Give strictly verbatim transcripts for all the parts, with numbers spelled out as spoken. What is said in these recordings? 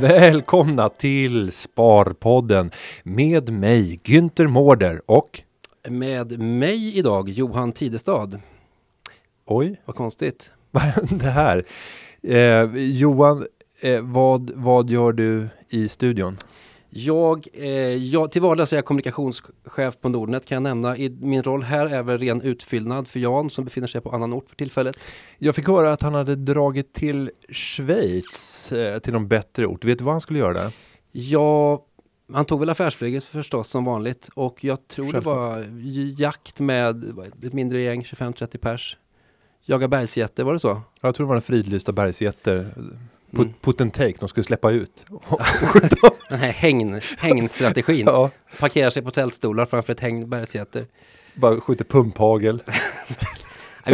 Välkomna till Sparpodden med mig Günter Mårder och med mig idag Johan Tidestad. Oj, vad konstigt. Det här. Eh, Johan, eh, vad, vad gör du i studion? Jag, eh, jag till vardags är jag kommunikationschef på Nordnet, kan jag nämna. I min roll här är väl ren utfyllnad för Jan som befinner sig på annan ort för tillfället. Jag fick höra att han hade dragit till Schweiz, eh, till någon bättre ort. Vet du vad han skulle göra där? Ja, han tog väl affärsflyget förstås som vanligt. Och jag tror Självklart. Det var jakt med ett mindre gäng, tjugofem trettio pers. Jaga bergsjätter, var det så? Jag tror det var en fridlysta bergsjätter. Mm. Put and take, de skulle släppa ut. Den här häng, hängstrategin. Ja. Parkerar sig på tältstolar framför ett häng bergsjätter. Bara skjuter pumphagel. Nej,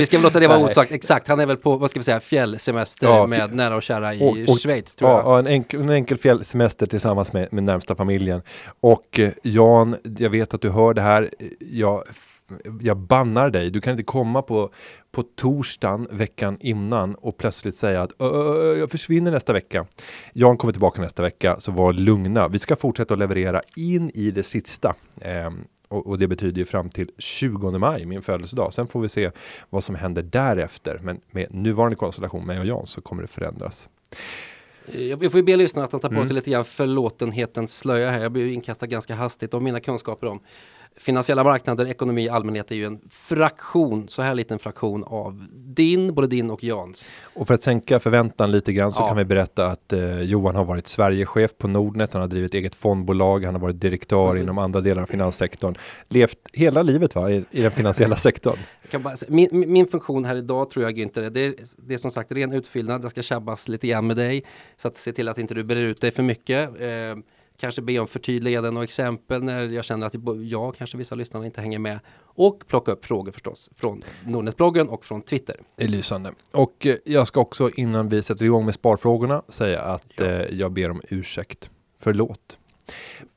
vi ska väl låta det vara osagt. Exakt, han är väl på, vad ska vi säga, fjällsemester ja, med fj- nära och kära i och, och, Schweiz, tror ja, jag. Ja, en enkel, en enkel fjällsemester tillsammans med, med närmsta familjen. Och eh, Jan, jag vet att du hör det här. Jag... Jag bannar dig. Du kan inte komma på, på torsdagen veckan innan och plötsligt säga att jag försvinner nästa vecka. Jan kommer tillbaka nästa vecka, så var lugna. Vi ska fortsätta att leverera in i det sista. Eh, och, och det betyder ju fram till tjugonde maj, min födelsedag. Sen får vi se vad som händer därefter. Men med nuvarande konstellation med Jan så kommer det förändras. Jag får ju be lyssnarna att han tar på sig mm. lite grann förlåtenhetens slöja här. Jag blir ju inkastad ganska hastigt om mina kunskaper om finansiella marknader, ekonomi i allmänhet är ju en fraktion, så här liten fraktion av din, både din och Jans. Och för att sänka förväntan lite grann så ja. kan vi berätta att eh, Johan har varit Sverigechef på Nordnet, han har drivit eget fondbolag, han har varit direktör mm. inom andra delar av finanssektorn. Levt hela livet va, i, i den finansiella sektorn. Kan bara, min, min funktion här idag tror jag inte, det är, det är som sagt ren utfyllnad, jag ska tjabbas lite grann med dig så att se till att inte du brer ut dig för mycket. Eh, Kanske be om förtydliganden och exempel när jag känner att jag, kanske vissa lyssnare, inte hänger med. Och plocka upp frågor förstås från Nordnetbloggen och från Twitter. Det är lysande. Och jag ska också innan vi sätter igång med sparfrågorna säga att ja. eh, jag ber om ursäkt. Förlåt.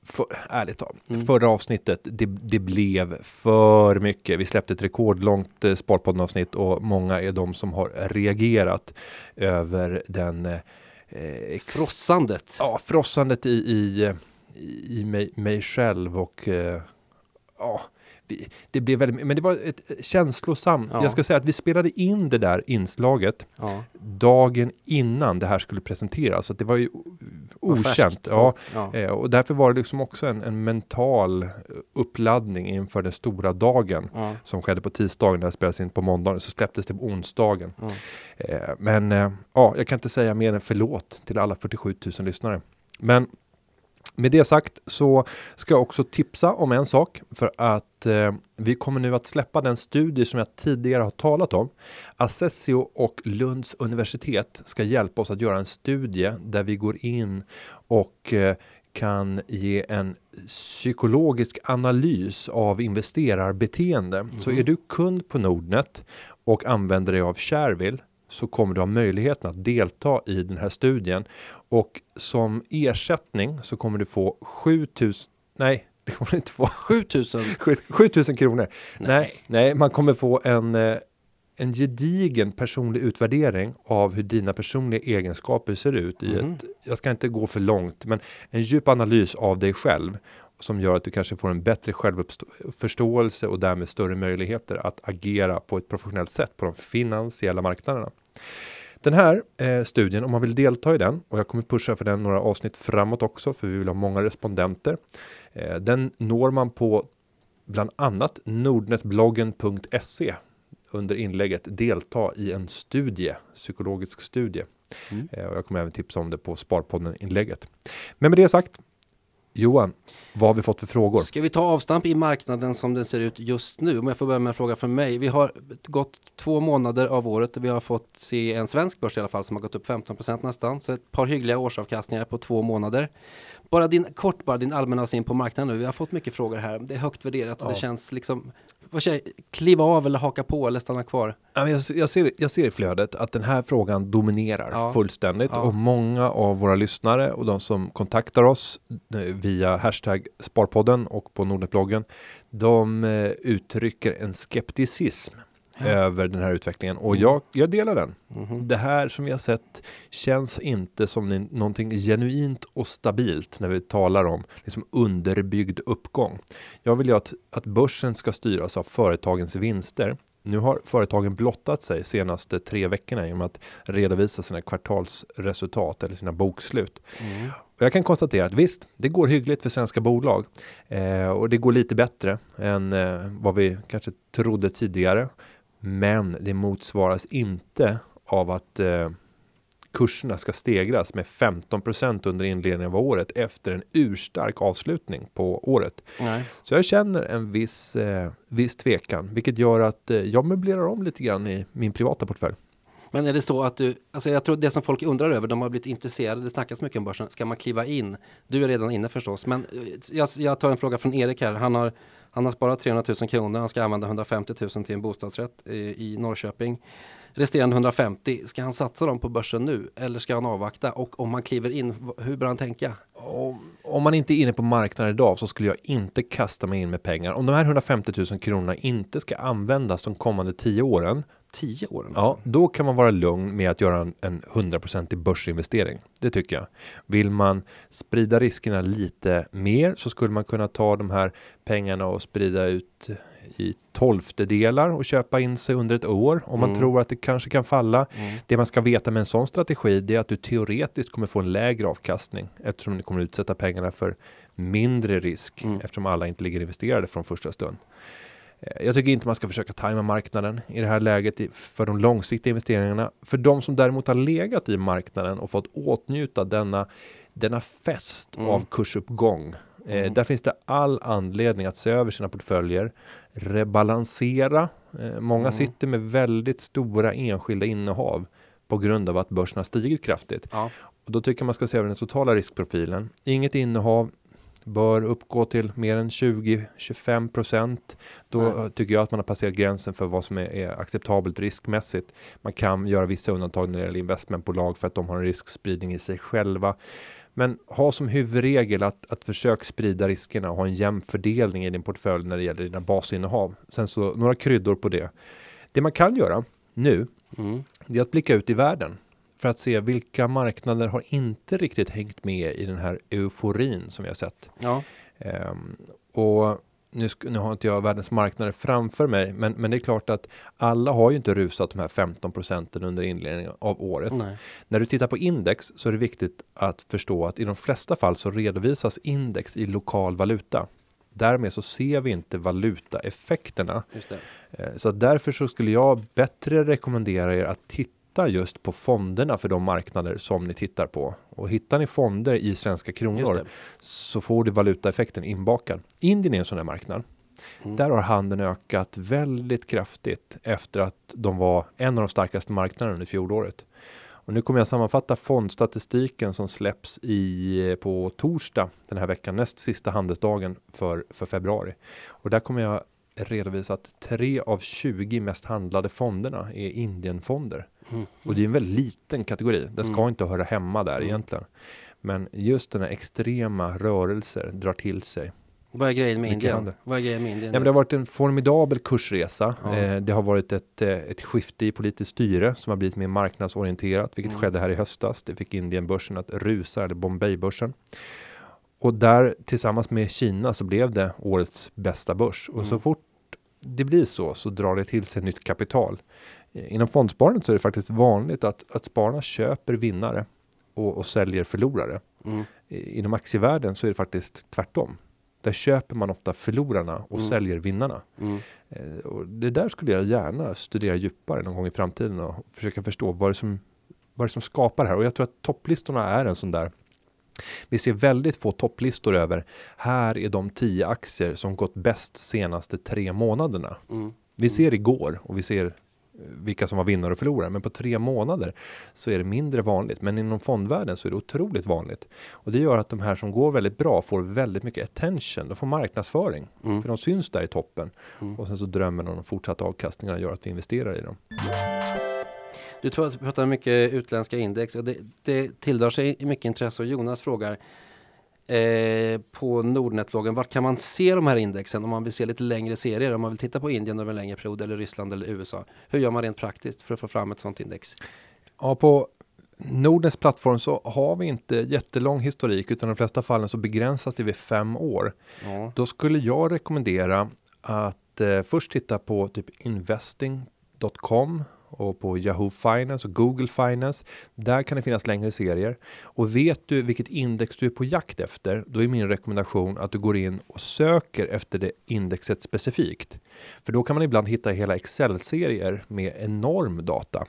För, ärligt talat, mm. förra avsnittet det, det blev för mycket. Vi släppte ett rekordlångt eh, sparpoddenavsnitt och många är de som har reagerat över den... Eh, Eh, ex- frossandet. Ja, frossandet i, i, i, i mig, mig själv och eh, ja, vi, det blev väldigt, men det var ett känslosamt, ja. jag ska säga att vi spelade in det där inslaget ja. dagen innan det här skulle presenteras, så att det var ju okänt. Var ja, ja. Eh, och därför var det liksom också en, en mental uppladdning inför den stora dagen ja. som skedde på tisdagen, när det spelades in på måndagen, så släpptes det på onsdagen. Ja. Eh, men eh, ja, jag kan inte säga mer än förlåt till alla fyrtiosjutusen lyssnare. Men med det sagt så ska jag också tipsa om en sak, för att eh, vi kommer nu att släppa den studie som jag tidigare har talat om. Assessio och Lunds universitet ska hjälpa oss att göra en studie där vi går in och eh, kan ge en psykologisk analys av investerarbeteende. Mm. Så är du kund på Nordnet och använder dig av Kärvil, så kommer du ha möjligheten att delta i den här studien. Och som ersättning så kommer du få sjutusen, nej, det kommer du inte få. sjutusen? sjutusen kronor. Nej. nej, nej, man kommer få en, en gedigen personlig utvärdering av hur dina personliga egenskaper ser ut. I mm. ett, jag ska inte gå för långt, men en djup analys av dig själv som gör att du kanske får en bättre självförståelse och därmed större möjligheter att agera på ett professionellt sätt på de finansiella marknaderna. Den här eh, studien, om man vill delta i den, och jag kommer pusha för den några avsnitt framåt också, för vi vill ha många respondenter. Eh, den når man på bland annat nordnetbloggen punkt se under inlägget delta i en studie, psykologisk studie. Mm. Eh, och jag kommer även tipsa om det på Sparpodden-inlägget. Men med det sagt, Johan, vad har vi fått för frågor? Ska vi ta avstamp i marknaden som den ser ut just nu? Om jag får börja med en fråga från mig. Vi har gått två månader av året och vi har fått se en svensk börs i alla fall som har gått upp femton procent nästan. Så ett par hyggliga årsavkastningar på två månader. Bara din, kort bara din allmänna syn på marknaden nu. Vi har fått mycket frågor här. Det är högt värderat och ja. det känns liksom vad säger, kliva av eller haka på eller stanna kvar? Jag ser, jag ser i flödet att den här frågan dominerar ja. fullständigt ja. och många av våra lyssnare och de som kontaktar oss via hashtag Sparpodden och på Nordnetbloggen, de uttrycker en skepticism ja. över den här utvecklingen och jag, jag delar den. Mm-hmm. Det här som vi har sett känns inte som någonting genuint och stabilt när vi talar om liksom underbyggd uppgång. Jag vill ju att, att börsen ska styras av företagens vinster. Nu har företagen blottat sig senaste tre veckorna genom att redovisa sina kvartalsresultat eller sina bokslut. Mm. Och jag kan konstatera att visst, det går hyggligt för svenska bolag eh, och det går lite bättre än eh, vad vi kanske trodde tidigare. Men det motsvaras inte av att eh, kurserna ska stegras med femton procent under inledningen av året efter en urstark avslutning på året. Nej. Så jag känner en viss, eh, viss tvekan, vilket gör att eh, jag möblerar om lite grann i min privata portfölj. Men är det så att du, alltså jag tror det som folk undrar över, de har blivit intresserade, det snackas mycket om börsen, ska man kliva in? Du är redan inne förstås, men jag, jag tar en fråga från Erik här, han har, han har sparat trehundratusen kronor, han ska använda hundrafemtiotusen till en bostadsrätt i, i Norrköping. Resterande hundrafemtio, ska han satsa dem på börsen nu eller ska han avvakta? Och om man kliver in, hur bör han tänka? Om, om man inte är inne på marknaden idag så skulle jag inte kasta mig in med pengar. Om de här hundrafemtiotusen kronorna inte ska användas de kommande tio åren, tio åren alltså. Ja, då kan man vara lugn med att göra en, en hundraprocentig börsinvestering. Det tycker jag. Vill man sprida riskerna lite mer så skulle man kunna ta de här pengarna och sprida ut i tolftedelar och köpa in sig under ett år om man mm. tror att det kanske kan falla. Mm. Det man ska veta med en sån strategi det är att du teoretiskt kommer få en lägre avkastning eftersom du kommer utsätta pengarna för mindre risk mm. eftersom alla inte ligger investerade från första stund. Jag tycker inte man ska försöka tajma marknaden i det här läget för de långsiktiga investeringarna. För de som däremot har legat i marknaden och fått åtnjuta denna, denna fest mm. av kursuppgång. Mm. Eh, där finns det all anledning att se över sina portföljer, rebalansera. Eh, många mm. sitter med väldigt stora enskilda innehav på grund av att börsen har stigit kraftigt. Ja. Och då tycker man ska se över den totala riskprofilen. Inget innehav bör uppgå till mer än tjugo till tjugofem procent. Då Nej. tycker jag att man har passerat gränsen för vad som är, är acceptabelt riskmässigt. Man kan göra vissa undantag när det gäller investmentbolag för att de har en riskspridning i sig själva. Men ha som huvudregel att, att försök sprida riskerna och ha en jämn fördelning i din portfölj när det gäller dina basinnehav. Sen så några kryddor på det. Det man kan göra nu mm. är att blicka ut i världen för att se vilka marknader har inte riktigt hängt med i den här euforin som vi har sett. Ja. Ehm, och nu, sk- nu har inte jag världens marknader framför mig, men, men det är klart att alla har ju inte rusat de här femton procenten under inledningen av året. Nej. När du tittar på index så är det viktigt att förstå att i de flesta fall så redovisas index i lokal valuta. Därmed så ser vi inte valutaeffekterna. Just det. Så därför så skulle jag bättre rekommendera er att titta just på fonderna för de marknader som ni tittar på. Och hittar ni fonder i svenska kronor så får du valutaeffekten inbakad. Indien är en sån här marknad. Mm. Där har handeln ökat väldigt kraftigt efter att de var en av de starkaste marknaderna i fjolåret. Och nu kommer jag sammanfatta fondstatistiken som släpps i, på torsdag den här veckan, näst sista handelsdagen för, för februari. Och där kommer jag redovisa att tre av tjugo mest handlade fonderna är Indienfonder. Mm. Och det är en väldigt liten kategori. Den ska mm. inte höra hemma där mm. egentligen. Men just den här extrema rörelser drar till sig. Vad är grejen med Indien? Vad är grejen med Indien? Ja, men det har varit en formidabel kursresa. Ja. Eh, det har varit ett, eh, ett skifte i politiskt styre som har blivit mer marknadsorienterat. Vilket mm. skedde här i höstas. Det fick Indienbörsen att rusa, eller Bombaybörsen. Och där tillsammans med Kina så blev det årets bästa börs. Och mm. så fort det blir så så drar det till sig nytt kapital. Inom fondsparandet så är det faktiskt vanligt att, att spararna köper vinnare och, och säljer förlorare. Mm. Inom aktievärlden så är det faktiskt tvärtom. Där köper man ofta förlorarna och mm. säljer vinnarna. Mm. Och det där skulle jag gärna studera djupare någon gång i framtiden och försöka förstå vad det som, vad det som skapar det här. Och jag tror att topplistorna är en sån där. Vi ser väldigt få topplistor över. Här är de tio aktier som gått bäst senaste tre månaderna. Mm. Vi ser igår och vi ser vilka som var vinnare och förlorare. Men på tre månader så är det mindre vanligt. Men inom fondvärlden så är det otroligt vanligt. Och det gör att de här som går väldigt bra får väldigt mycket attention. De får marknadsföring. Mm. För de syns där i toppen. Mm. Och sen så drömmen om de fortsatta avkastningarna gör att vi investerar i dem. Du tror att du pratar mycket utländska index. Och det, det tilldrar sig mycket intresse. Och Jonas frågar eh, på Nordnetbloggen. Vart kan man se de här indexen om man vill se lite längre serier? Om man vill titta på Indien över en längre period eller Ryssland eller U S A. Hur gör man rent praktiskt för att få fram ett sånt index? Ja, på Nordnets plattform så har vi inte jättelång historik. Utan i de flesta fallen så begränsas det vid fem år. Ja. Då skulle jag rekommendera att eh, först titta på typ investing punkt com. Och på Yahoo Finance och Google Finance. Där kan det finnas längre serier. Och vet du vilket index du är på jakt efter. Då är min rekommendation att du går in och söker efter det indexet specifikt. För då kan man ibland hitta hela Excel-serier med enorm data.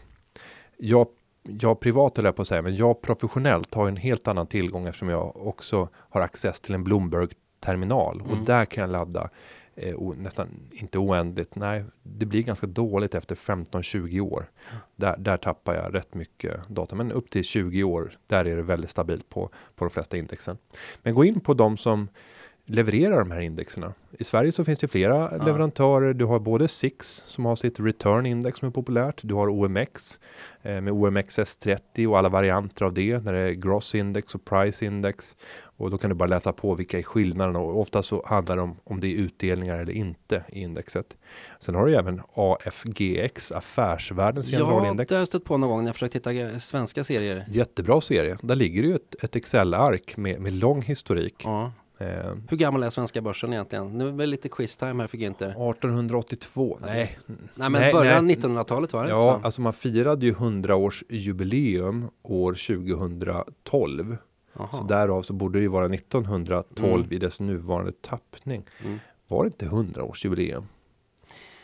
Jag, jag privat eller på att säga. Men jag professionellt har en helt annan tillgång. Eftersom jag också har access till en Bloomberg-terminal. Mm. Och där kan jag ladda. O, nästan inte oändligt. Nej, det blir ganska dåligt efter femton till tjugo år. Mm. Där, där tappar jag rätt mycket data. Men upp till tjugo år, där är det väldigt stabilt på, på de flesta indexen. Men gå in på de som levererar de här indexerna. I Sverige så finns det flera mm. leverantörer. Du har både S I X som har sitt return-index som är populärt. Du har O M X eh, med O M X S trettio och alla varianter av det. När det är gross-index och price-index. Och då kan du bara läsa på vilka är skillnaderna. Och ofta så handlar det om om det är utdelningar eller inte i indexet. Sen har du även A F G X, affärsvärldens generalindex. Ja, det har jag stött på någon gång när jag försökt hitta svenska serier. Jättebra serie. Där ligger ju ett, ett Excel-ark med, med lång historik. Ja. Eh, Hur gammal är svenska börsen egentligen? Nu är det lite quiz-time här för Günter. arton åttiotvå, nej. Nej, men nej, början nej. nittonhundratalet var det ja, inte så? Alltså man firade ju hundra-årsjubileum år tjugotolv. Aha. Så därav så borde det ju vara nittonhundratolv mm. i dess nuvarande tappning. Mm. Var det inte hundra-årsjubileum?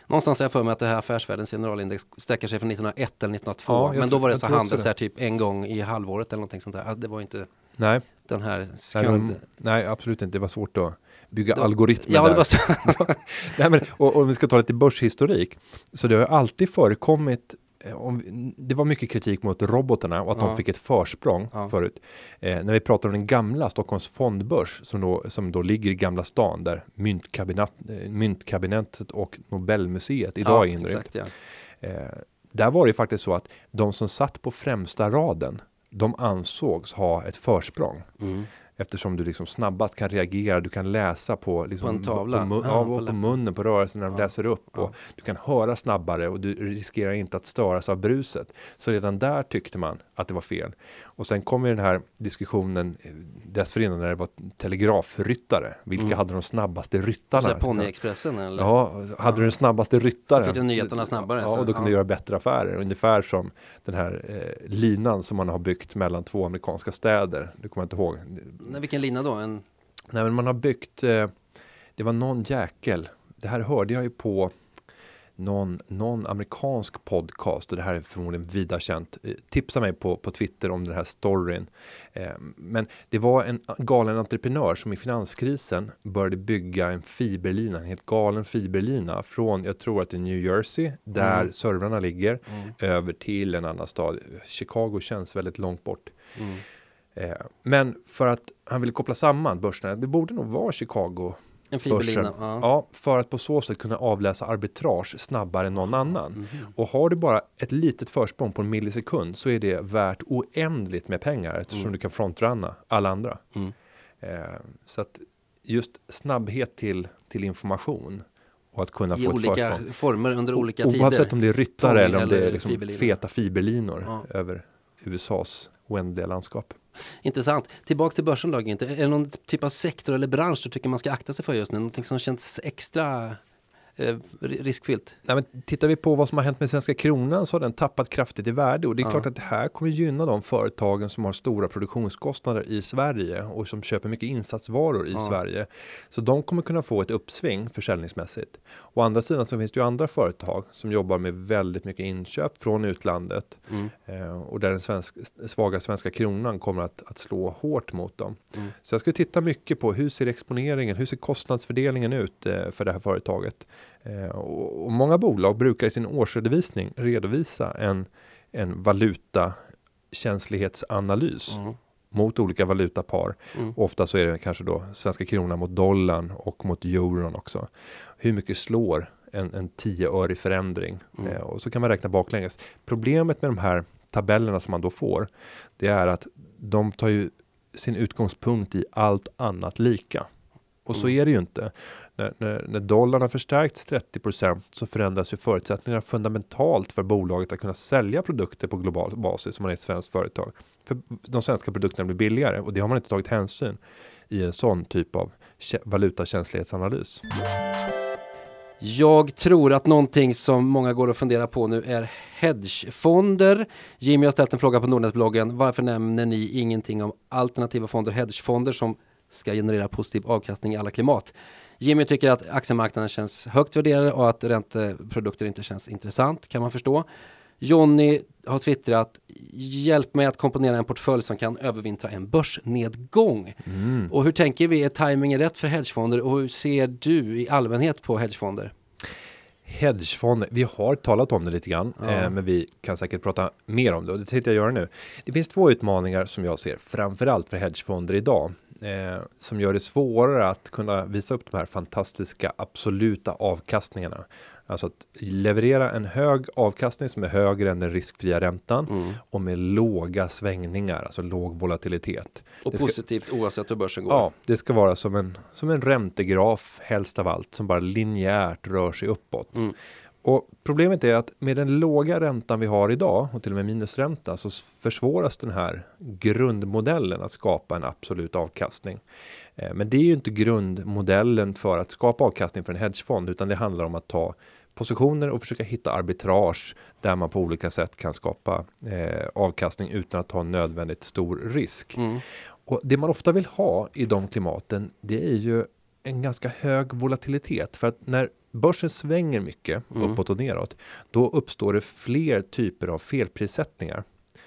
Någonstans är jag för mig att det här affärsvärldens generalindex sträcker sig från nittonhundraett eller nittonhundratvå. Ja, men tror, då var det så handels här typ en gång i halvåret eller någonting sånt där. Alltså, det var ju inte... Nej. Den här sekund... Nej, absolut inte. Det var svårt att bygga då, algoritmer ja, där. Det var så... Nej, men, och om vi ska ta lite börshistorik. Så det har alltid förekommit... Om, det var mycket kritik mot robotarna och att ja. de fick ett försprång ja. förut. Eh, när vi pratar om den gamla Stockholms fondbörs som då, som då ligger i Gamla stan där myntkabinett, myntkabinettet och Nobelmuseet idag ja, är inrymt. Ja. Eh, där var det faktiskt så att de som satt på främsta raden de ansågs ha ett försprång. Mm. Eftersom du liksom snabbast kan reagera. Du kan läsa på, liksom, på, en tavla. på, mun, ja, på, på munnen, på rörelsen när de ja. läser upp. Och ja. Du kan höra snabbare och du riskerar inte att störas av bruset. Så redan där tyckte man att det var fel. Och sen kom ju den här diskussionen dessförinnan när det var telegrafryttare. Vilka mm. hade de snabbaste ryttarna? Ponyexpressen eller? Ja, hade du den snabbaste ryttaren? Så fick du nyheterna snabbare. Ja, och då kunde ja. du göra bättre affärer. Ungefär som den här eh, linan som man har byggt mellan två amerikanska städer. Du kommer inte ihåg... Nej, vilken lina då? En... Nej, men man har byggt... Eh, det var någon jäkel. Det här hörde jag ju på någon, någon amerikansk podcast. Och det här är förmodligen vida känt. Eh, tipsa mig på, på Twitter om den här storyn. Eh, men det var en galen entreprenör som i finanskrisen började bygga en fiberlina. En helt galen fiberlina. Från, jag tror att det är New Jersey. Där mm. servrarna ligger. Mm. Över till en annan stad. Chicago känns väldigt långt bort. Mm. Men för att han ville koppla samman börserna, det borde nog vara Chicago en fiberlina, ja. ja, för att på så sätt kunna avläsa arbitrage snabbare än någon annan. Mm. Och har du bara ett litet försprång på en millisekund så är det värt oändligt med pengar eftersom mm. du kan frontrunna alla andra. Mm. Eh, så att just snabbhet till, till information och att kunna i få olika ett försprång. Former under olika tider. Oavsett om det är ryttare Tång eller om det är liksom fiberlinor. feta fiberlinor ja. över U S As oändliga landskap. Intressant. Tillbaka till börsen då, inte. Är det någon typ av sektor eller bransch du tycker man ska akta sig för just nu? Någonting som känns extra eh, riskfyllt? Nej, men tittar vi på vad som har hänt med svenska kronan så har den tappat kraftigt i värde. Och det är ja. klart att det här kommer gynna de företagen som har stora produktionskostnader i Sverige och som köper mycket insatsvaror i ja. Sverige. Så de kommer kunna få ett uppsving försäljningsmässigt. Å andra sidan så finns det ju andra företag som jobbar med väldigt mycket inköp från utlandet. Mm. Eh, och där den svensk, svaga svenska kronan kommer att, att slå hårt mot dem. Mm. Så jag ska titta mycket på hur ser exponeringen, hur ser kostnadsfördelningen ut eh, för det här företaget. Och många bolag brukar i sin årsredovisning redovisa en, en valutakänslighetsanalys mm. mot olika valutapar. Mm. Ofta så är det kanske då svenska kronan mot dollarn och mot euron också. Hur mycket slår en, en tioörig förändring? Mm. Eh, och så kan man räkna baklänges. Problemet med de här tabellerna som man då får, det är att de tar ju sin utgångspunkt i allt annat lika. Och så är det ju inte. När, när, när dollarn har förstärkts trettio procent så förändras ju förutsättningarna fundamentalt för bolaget att kunna sälja produkter på global basis som man är ett svenskt företag. För de svenska produkterna blir billigare och det har man inte tagit hänsyn i en sån typ av valutakänslighetsanalys. Jag tror att någonting som många går och funderar på nu är hedgefonder. Jimmy har ställt en fråga på Nordnet-bloggen. Varför nämner ni ingenting om alternativa fonder, hedgefonder som ska generera positiv avkastning i alla klimat? Jimmy tycker att aktiemarknaden känns högt värderad och att ränteprodukter inte känns intressant, kan man förstå. Johnny har twittrat: hjälp mig att komponera en portfölj som kan övervintra en börsnedgång. Mm. Och hur tänker vi, är tajmingen rätt för hedgefonder och hur ser du i allmänhet på hedgefonder? Hedgefonder, vi har talat om det lite grann, ja. eh, men vi kan säkert prata mer om det och det tänkte jag göra nu. Det finns två utmaningar som jag ser framförallt för hedgefonder idag. Eh, som gör det svårare att kunna visa upp de här fantastiska absoluta avkastningarna. Alltså att leverera en hög avkastning som är högre än den riskfria räntan mm. och med låga svängningar, alltså låg volatilitet. Och det positivt ska, oavsett hur börsen går. Ja, det ska vara som en, som en räntegraf helst av allt som bara linjärt rör sig uppåt. Mm. Och problemet är att med den låga räntan vi har idag och till och med minusränta så försvåras den här grundmodellen att skapa en absolut avkastning. Men det är ju inte grundmodellen för att skapa avkastning för en hedgefond, utan det handlar om att ta positioner och försöka hitta arbitrage där man på olika sätt kan skapa eh, avkastning utan att ta nödvändigt stor risk. Mm. Och det man ofta vill ha i de klimaten, det är ju en ganska hög volatilitet, för att när börsen svänger mycket mm. uppåt och neråt, då uppstår det fler typer av felprissättningar.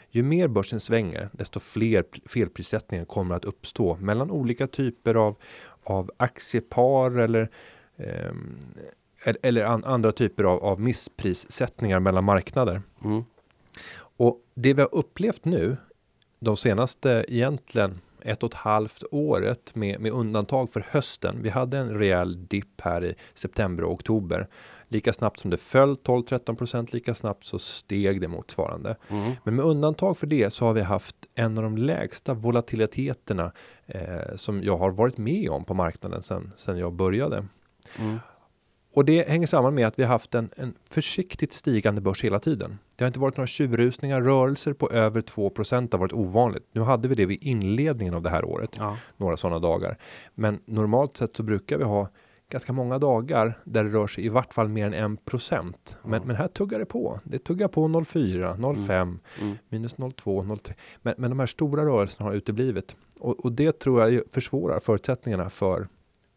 Ju mer börsen svänger, desto fler felprissättningar kommer att uppstå mellan olika typer av, av aktiepar eller, eh, eller an, andra typer av, av missprissättningar mellan marknader. Mm. Och det vi har upplevt nu, de senaste egentligen ett och ett halvt året med, med undantag för hösten. Vi hade en rejäl dipp här i september och oktober. Lika snabbt som det föll tolv till tretton procent, lika snabbt så steg det motsvarande. Mm. Men med undantag för det så har vi haft en av de lägsta volatiliteterna eh, som jag har varit med om på marknaden sedan, sedan jag började. Mm. Och det hänger samman med att vi har haft en, en försiktigt stigande börs hela tiden. Det har inte varit några tjurrusningar, rörelser på över två procent har varit ovanligt. Nu hade vi det vid inledningen av det här året, ja. Några sådana dagar. Men normalt sett så brukar vi ha ganska många dagar där det rör sig i vart fall mer än en procent. Men, ja. men här tuggar det på. Det tuggar på noll komma fyra, noll komma fem, mm. Mm. minus noll komma två, noll komma tre. Men, men de här stora rörelserna har uteblivit. Och, och det tror jag försvårar förutsättningarna för,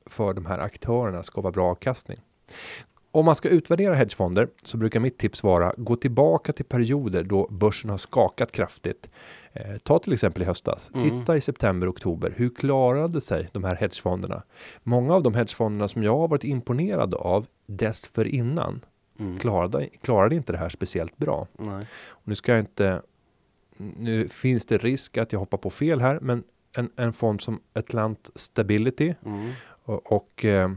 för de här aktörerna att skapa bra avkastning. Om man ska utvärdera hedgefonder så brukar mitt tips vara gå tillbaka till perioder då börsen har skakat kraftigt. Eh, ta till exempel i höstas. Mm. Titta i september och oktober. Hur klarade sig de här hedgefonderna? Många av de hedgefonderna som jag har varit imponerad av dessförinnan mm. klarade, klarade inte det här speciellt bra. Nej. Och nu ska jag inte... Nu finns det risk att jag hoppar på fel här, men en, en fond som Atlant Stability mm. och... och eh,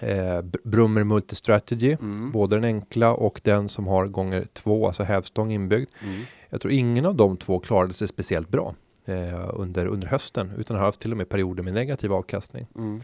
Eh, Brummer Multistrategy, mm. både den enkla och den som har gånger två, alltså hävstång inbyggd. Mm. Jag tror ingen av de två klarade sig speciellt bra eh, under, under hösten, utan har haft till och med perioder med negativ avkastning. Mm.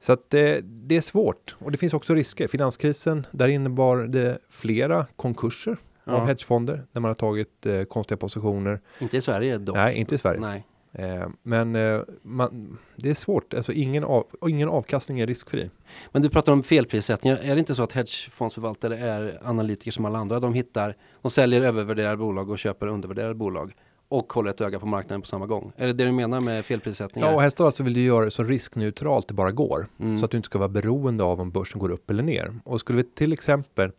Så att eh, det är svårt och det finns också risker. Finanskrisen, där innebar det flera konkurser ja. Av hedgefonder när man har tagit eh, konstiga positioner. Inte i Sverige dock. Nej, inte i Sverige. Nej. Eh, men eh, man, det är svårt, alltså ingen, av, ingen avkastning är riskfri. Men du pratar om felprissättningar, är det inte så att hedgefondsförvaltare är analytiker som alla andra? De hittar, de säljer övervärderade bolag och köper undervärderade bolag och håller ett öga på marknaden på samma gång. Är det det du menar med felprissättningar? Ja, och helst alltså vill du göra det så riskneutralt det bara går. Mm. Så att du inte ska vara beroende av om börsen går upp eller ner. Och skulle vi till exempel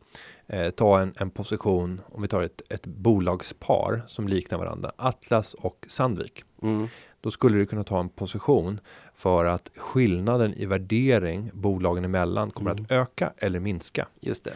eh, ta en, en position, om vi tar ett, ett bolagspar som liknar varandra, Atlas och Sandvik. Mm. då skulle du kunna ta en position för att skillnaden i värdering bolagen emellan kommer mm. att öka eller minska. Just det.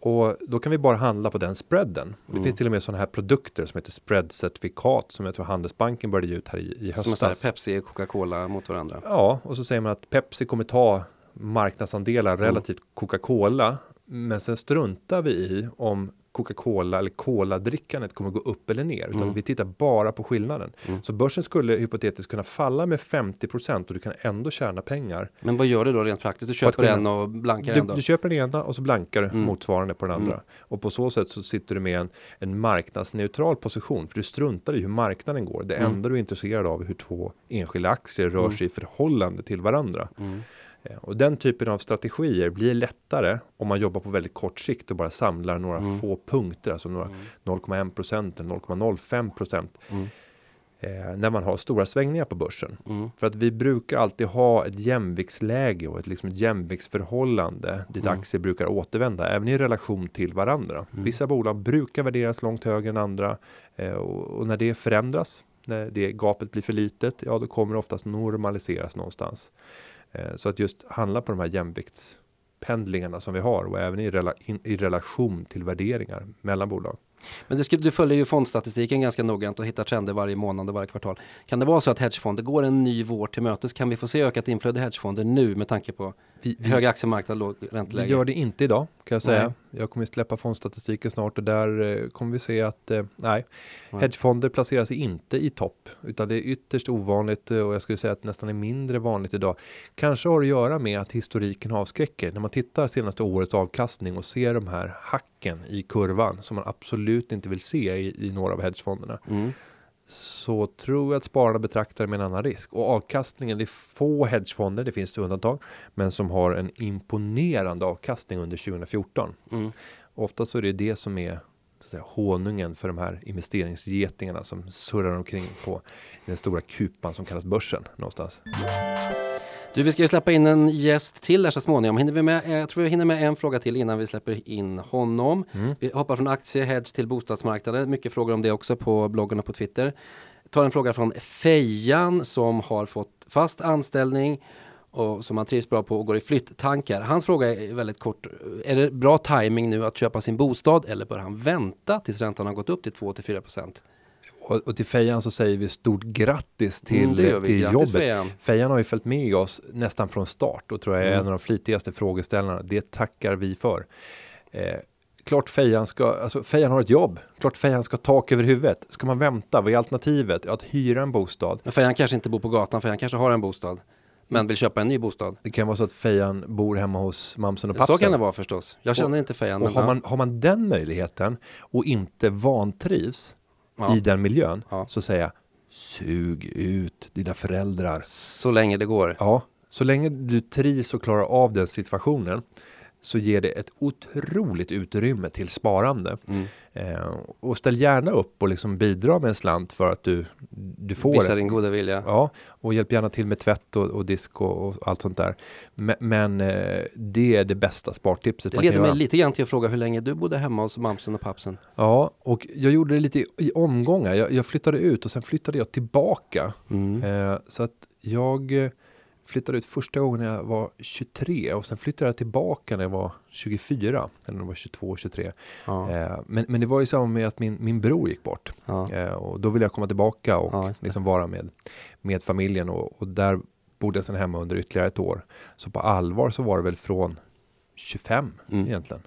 Och då kan vi bara handla på den spreaden. Det mm. finns till och med sådana här produkter som heter spreadcertifikat som jag tror Handelsbanken började ut här i, i höstas. Som att Pepsi och Coca-Cola mot varandra. Ja, och så säger man att Pepsi kommer ta marknadsandelar mm. relativt Coca-Cola, men sen struntar vi i om Coca-Cola eller Cola-drickandet kommer gå upp eller ner. Utan mm. vi tittar bara på skillnaden. Mm. Så börsen skulle hypotetiskt kunna falla med femtio procent och du kan ändå tjäna pengar. Men vad gör du då rent praktiskt? Du köper en och blankar du, den då? Du köper den ena och så blankar du mm. motsvarande på den andra. Mm. Och på så sätt så sitter du med en, en marknadsneutral position. För du struntar i hur marknaden går. Det mm. enda du är intresserad av är hur två enskilda aktier rör mm. sig i förhållande till varandra. Mm. Och den typen av strategier blir lättare om man jobbar på väldigt kort sikt och bara samlar några mm. få punkter, alltså några mm. noll komma ett procent eller noll komma noll fem procent mm. eh, när man har stora svängningar på börsen. Mm. För att vi brukar alltid ha ett jämviktsläge och ett, liksom ett jämviktsförhållande dit mm. aktier brukar återvända, även i relation till varandra. Mm. Vissa bolag brukar värderas långt högre än andra eh, och, och när det förändras, när det gapet blir för litet, ja då kommer det oftast normaliseras någonstans. Så att just handla på de här jämviktspendlingarna som vi har och även i, rela- in, i relation till värderingar mellan bolag. Men det ska, du följer ju fondstatistiken ganska noggrant och hittar trender varje månad och varje kvartal. Kan det vara så att hedgefonder går en ny vår till mötes? Kan vi få se ökat inflöde i hedgefonder nu med tanke på vi, hög aktiemarknad, låg ränteläge? Vi gör det inte idag kan jag säga. Nej. Jag kommer att släppa fondstatistiken snart och där eh, kommer vi se att eh, nej, nej. hedgefonder placerar sig inte i topp utan det är ytterst ovanligt och jag skulle säga att nästan är mindre vanligt idag. Kanske har det att göra med att historiken avskräcker. När man tittar senaste årets avkastning och ser de här hacken i kurvan som man absolut inte vill se i, i några av hedgefonderna mm. så tror jag att spararna betraktar med en annan risk. Och avkastningen, det är få hedgefonder, det finns undantag, men som har en imponerande avkastning under tjugo fjorton. Mm. Ofta så är det det som är så att säga, honungen för de här investeringsgetingarna som surrar omkring på den stora kupan som kallas börsen någonstans. Du, vi ska ju släppa in en gäst till här så småningom. Hinner vi med, jag tror vi hinner med en fråga till innan vi släpper in honom. Mm. Vi hoppar från aktie, hedge till bostadsmarknaden. Mycket frågor om det också på bloggen och på Twitter. Tar en fråga från Fejan som har fått fast anställning och som han trivs bra på och går i flytttankar. Hans fråga är väldigt kort. Är det bra timing nu att köpa sin bostad eller bör han vänta tills räntan har gått upp till två till fyra procent? Och till Fejan så säger vi stort grattis till, mm, till grattis, jobbet. Fejan. Fejan har ju följt med oss nästan från start och tror jag är mm. en av de flitigaste frågeställarna. Det tackar vi för. Eh, klart Fejan ska, alltså Fejan har ett jobb. Klart Fejan ska ha tak över huvudet. Ska man vänta? Vad är alternativet? Att hyra en bostad. Men Fejan kanske inte bor på gatan, Fejan kanske har en bostad. Men vill köpa en ny bostad. Det kan vara så att Fejan bor hemma hos mamsen och pappsen. Så kan det vara förstås. Jag känner och, inte Fejan. Och har man, har man den möjligheten och inte vantrivs Ja. I den miljön ja. Så säger jag, sug ut dina föräldrar. Så länge det går. Ja, så länge du trivs och klarar av den situationen så ger det ett otroligt utrymme till sparande. Mm. Eh, och ställ gärna upp och liksom bidra med en slant för att du, du får visa din goda vilja. Ja, och hjälp gärna till med tvätt och, och disk och, och allt sånt där. Men, men eh, det är det bästa spartipset man kan göra. Det leder mig lite grann till att fråga hur länge du bodde hemma hos mamsen och pappsen. Ja, och jag gjorde det lite i, i omgångar. Jag, jag flyttade ut och sen flyttade jag tillbaka. Mm. Eh, så att jag... flyttade ut första gången när jag var tjugotre och sen flyttade jag tillbaka när jag var tjugofyra eller när jag var tjugotvå tjugotre. Ja. Eh, men, men det var ju samma med att min, min bror gick bort. Ja. Eh, och då ville jag komma tillbaka och ja, liksom vara med, med familjen och, och där bodde jag sedan hemma under ytterligare ett år. Så på allvar så var det väl från tjugofem mm. egentligen.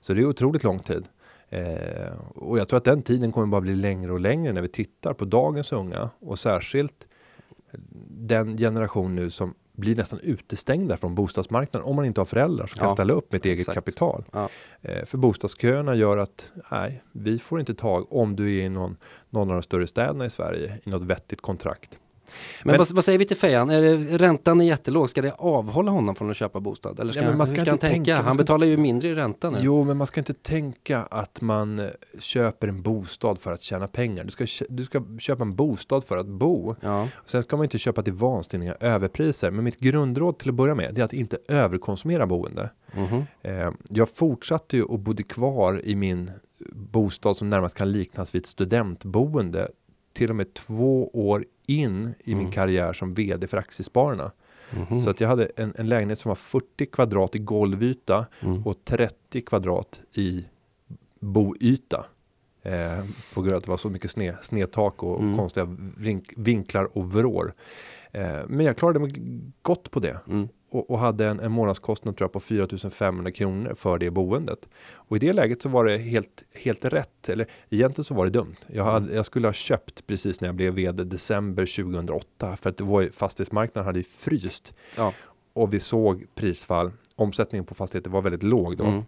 Så det är otroligt lång tid. Eh, och jag tror att den tiden kommer bara bli längre och längre när vi tittar på dagens unga och särskilt den generation nu som blir nästan utestängda från bostadsmarknaden om man inte har föräldrar som kan ja, ställa upp med ett eget exakt. Kapital. Ja. För bostadsköerna gör att nej, vi får inte tag om du är i någon, någon av de större städerna i Sverige i något vettigt kontrakt. Men, men vad, vad säger vi till Fejan? Är det, räntan är jättelåg. Ska det avhålla honom från att köpa bostad? Eller ska, ja, men man ska, ska han tänka? tänka han betalar inte, ju mindre i ränta nu. Jo, men man ska inte tänka att man köper en bostad för att tjäna pengar. Du ska, du ska köpa en bostad för att bo. Ja. Sen ska man inte köpa till vansinniga överpriser. Men mitt grundråd till att börja med är att inte överkonsumera boende. Mm-hmm. Eh, jag fortsatte ju och bodde kvar i min bostad som närmast kan liknas vid ett studentboende till och med två år in i mm. min karriär som vd för Aktiespararna. Mm. Så att jag hade en, en lägenhet som var fyrtio kvadrat i golvyta mm. och trettio kvadrat i boyta. Eh, på grund av att det var så mycket sne, snedtak och, mm. och konstiga vink, vinklar och vrår. Eh, men jag klarade mig gott på det. Mm. Och, och hade en, en månadskostnad tror jag, på fyra tusen femhundra kronor för det boendet. Och i det läget så var det helt, helt rätt. Eller egentligen så var det dumt. Jag, hade, jag skulle ha köpt precis när jag blev vd december tjugohundraåtta. För att det var ju, fastighetsmarknaden hade ju fryst. Ja. Och vi såg prisfall. Omsättningen på fastigheter var väldigt låg då. Mm.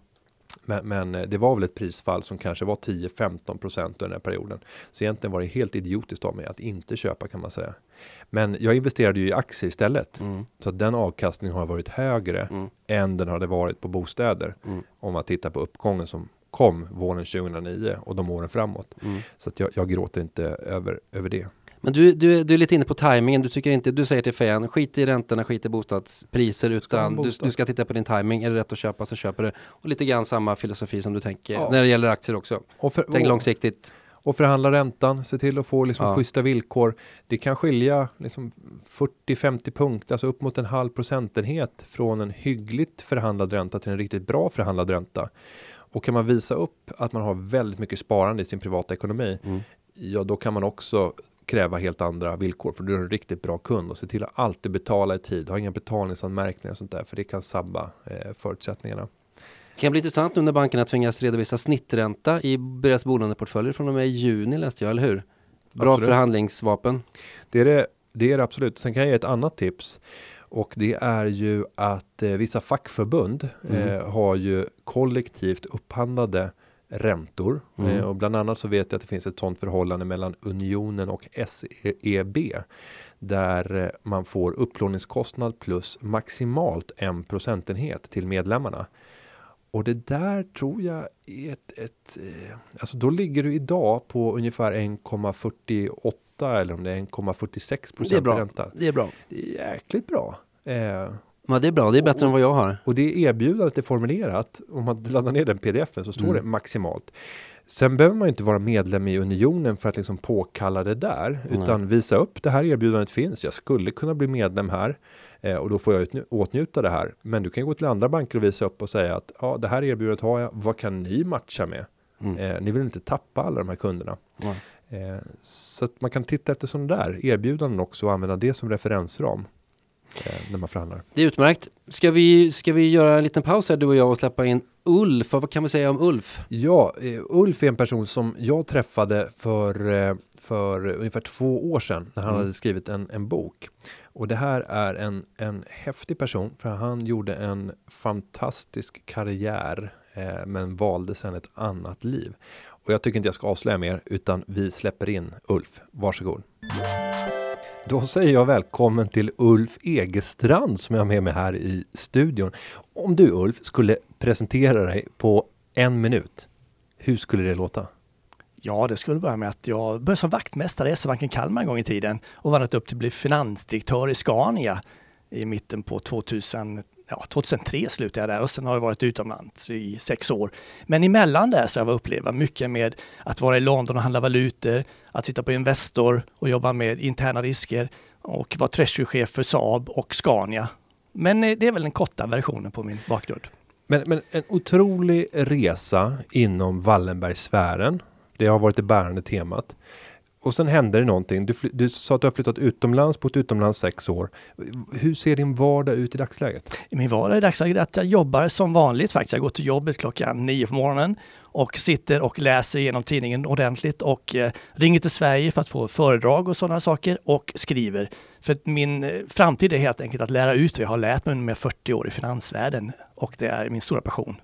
Men, men det var väl ett prisfall som kanske var tio till femton procent under den här perioden. Så egentligen var det helt idiotiskt av mig att inte köpa kan man säga. Men jag investerade ju i aktier istället. Mm. Så att den avkastningen har varit högre mm. än den hade varit på bostäder. Mm. Om man tittar på uppgången som kom våren tjugohundranio och de åren framåt. Mm. Så att jag, jag gråter inte över, över det. Men du, du, du är lite inne på tajmingen. Du tycker inte, du säger till fan, skit i räntorna, skit i bostadspriser, utan bostad. du, du ska titta på din tajming. Är det rätt att köpa så köper du. Och lite grann samma filosofi som du tänker ja. när det gäller aktier också. Och för, Tänk och, långsiktigt. Och förhandla räntan, se till att få liksom ja. schyssta villkor. Det kan skilja liksom fyrtio till femtio punkter, alltså upp mot en halv procentenhet från en hyggligt förhandlad ränta till en riktigt bra förhandlad ränta. Och kan man visa upp att man har väldigt mycket sparande i sin privata ekonomi, mm. ja då kan man också kräva helt andra villkor, för du är en riktigt bra kund och se till att alltid betala i tid. Ha inga betalningsanmärkningar och sånt där, för det kan sabba eh, förutsättningarna. Det kan bli intressant nu när bankerna tvingas redovisa snittränta i deras bolåneportföljer från och med juni läste jag, eller hur? Bra absolut. Förhandlingsvapen. Det är det, det är det absolut. Sen kan jag ge ett annat tips. Och det är ju att eh, vissa fackförbund mm. eh, har ju kollektivt upphandlade räntor. Mm. Eh, och bland annat så vet jag att det finns ett sådant förhållande mellan Unionen och S E B där eh, man får upplåningskostnad plus maximalt en procentenhet till medlemmarna. Och det där tror jag är ett, ett eh, alltså då ligger du idag på ungefär en komma fyrtioåtta eller om det är en komma fyrtiosex procent ränta. Det är bra. Det är jäkligt bra. Eh, Ja, det är bra. Det är bättre och, än vad jag har. Och det erbjudandet är formulerat. Om man laddar ner den pdf-en så står mm. det maximalt. Sen behöver man ju inte vara medlem i Unionen för att liksom påkalla det där. Mm. Utan visa upp, det här erbjudandet finns. Jag skulle kunna bli medlem här. Eh, och då får jag utnj- åtnjuta det här. Men du kan gå till andra banker och visa upp och säga att ja, det här erbjudandet har jag. Vad kan ni matcha med? Mm. Eh, ni vill inte tappa alla de här kunderna. Mm. Eh, så att man kan titta efter sådana där erbjudanden också och använda det som referensram. När man förhandlar. Det är utmärkt. Ska vi, ska vi göra en liten paus här du och jag och släppa in Ulf? Vad kan vi säga om Ulf? Ja, Ulf är en person som jag träffade för, för ungefär två år sedan när han mm. hade skrivit en, en bok. Och det här är en, en häftig person för han gjorde en fantastisk karriär eh, men valde sedan ett annat liv. Och jag tycker inte jag ska avslöja mer utan vi släpper in Ulf. Varsågod. Då säger jag välkommen till Ulf Egerstrand som jag har med mig här i studion. Om du Ulf skulle presentera dig på en minut, hur skulle det låta? Ja, det skulle börja med att jag började som vaktmästare i S E-banken Kalmar en gång i tiden och vandrat upp till att bli finansdirektör i Scania i mitten på tvåtusen, ja, tvåtusentre slutade jag där och sen har jag varit utomlands i sex år. Men emellan där så har jag upplevt mycket med att vara i London och handla valutor, att sitta på Investor och jobba med interna risker och vara treasurychef för Saab och Scania. Men det är väl den korta versionen på min bakgrund. Men, men en otrolig resa inom Wallenbergsfären. Det har varit det bärande temat. Och sen hände det någonting. Du, du sa att du har flyttat utomlands, bott utomlands sex år. Hur ser din vardag ut i dagsläget? Min vardag i dagsläget är att jag jobbar som vanligt faktiskt. Jag går till jobbet klockan nio på morgonen och sitter och läser igenom tidningen ordentligt och eh, ringer till Sverige för att få föredrag och sådana saker och skriver. För att min eh, framtid är helt enkelt att lära ut vad jag har lärt mig under fyrtio år i finansvärlden och det är min stora passion.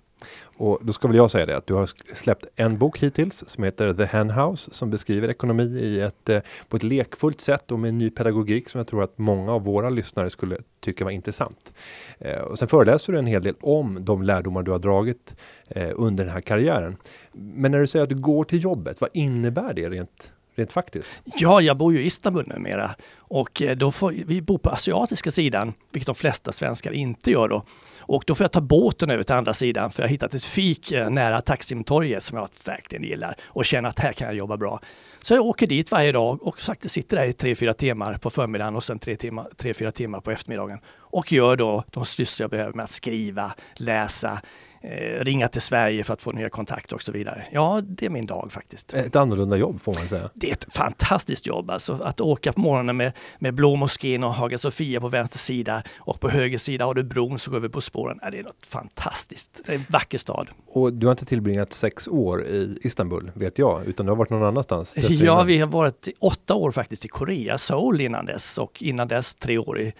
Och då ska väl jag säga det att du har släppt en bok hittills som heter The Hen House som beskriver ekonomi i ett, på ett lekfullt sätt och med en ny pedagogik som jag tror att många av våra lyssnare skulle tycka var intressant. Eh, och sen föreläser du en hel del om de lärdomar du har dragit eh, under den här karriären. Men när du säger att du går till jobbet, vad innebär det rent rent faktiskt? Ja, jag bor ju i Istanbul numera och då får, vi bor på asiatiska sidan, vilket de flesta svenskar inte gör då. Och då får jag ta båten över till andra sidan, för jag har hittat ett fik nära Taksimtorget som jag verkligen gillar och känner att här kan jag jobba bra. Så jag åker dit varje dag och faktiskt sitter där i tre, fyra timmar på förmiddagen och sen tre, timmar, tre fyra timmar på eftermiddagen och gör då de sysslor jag behöver med att skriva, läsa, Eh, ringa till Sverige för att få nya kontakter och så vidare. Ja, det är min dag faktiskt. Ett annorlunda jobb får man säga. Det är ett fantastiskt jobb. Alltså, att åka på morgonen med, med Blå moskén och Haga Sofia på vänster sida och på höger sida har du bron så går vi på spåren. Ja, det är något fantastiskt. Det är en vacker stad. Och du har inte tillbringat sex år i Istanbul, vet jag, utan du har varit någon annanstans. Ja, vi har varit åtta år faktiskt i Korea, Seoul innan dess och innan dess tre år i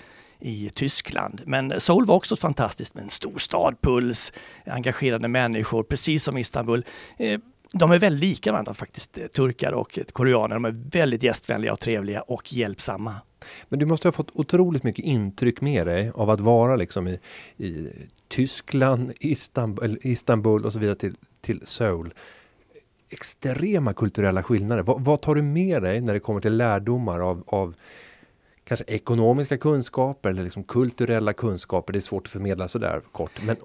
i Tyskland. Men Seoul var också fantastiskt med en stor stad, puls, engagerade människor, precis som Istanbul. De är väldigt lika varandra faktiskt, turkar och koreaner. De är väldigt gästvänliga och trevliga och hjälpsamma. Men du måste ha fått otroligt mycket intryck med dig av att vara liksom i, i Tyskland, Istanbul, Istanbul och så vidare till, till Seoul. Extrema kulturella skillnader. Vad, vad tar du med dig när det kommer till lärdomar av, av kanske ekonomiska kunskaper eller liksom kulturella kunskaper? Det är svårt att förmedla sådär kort. Men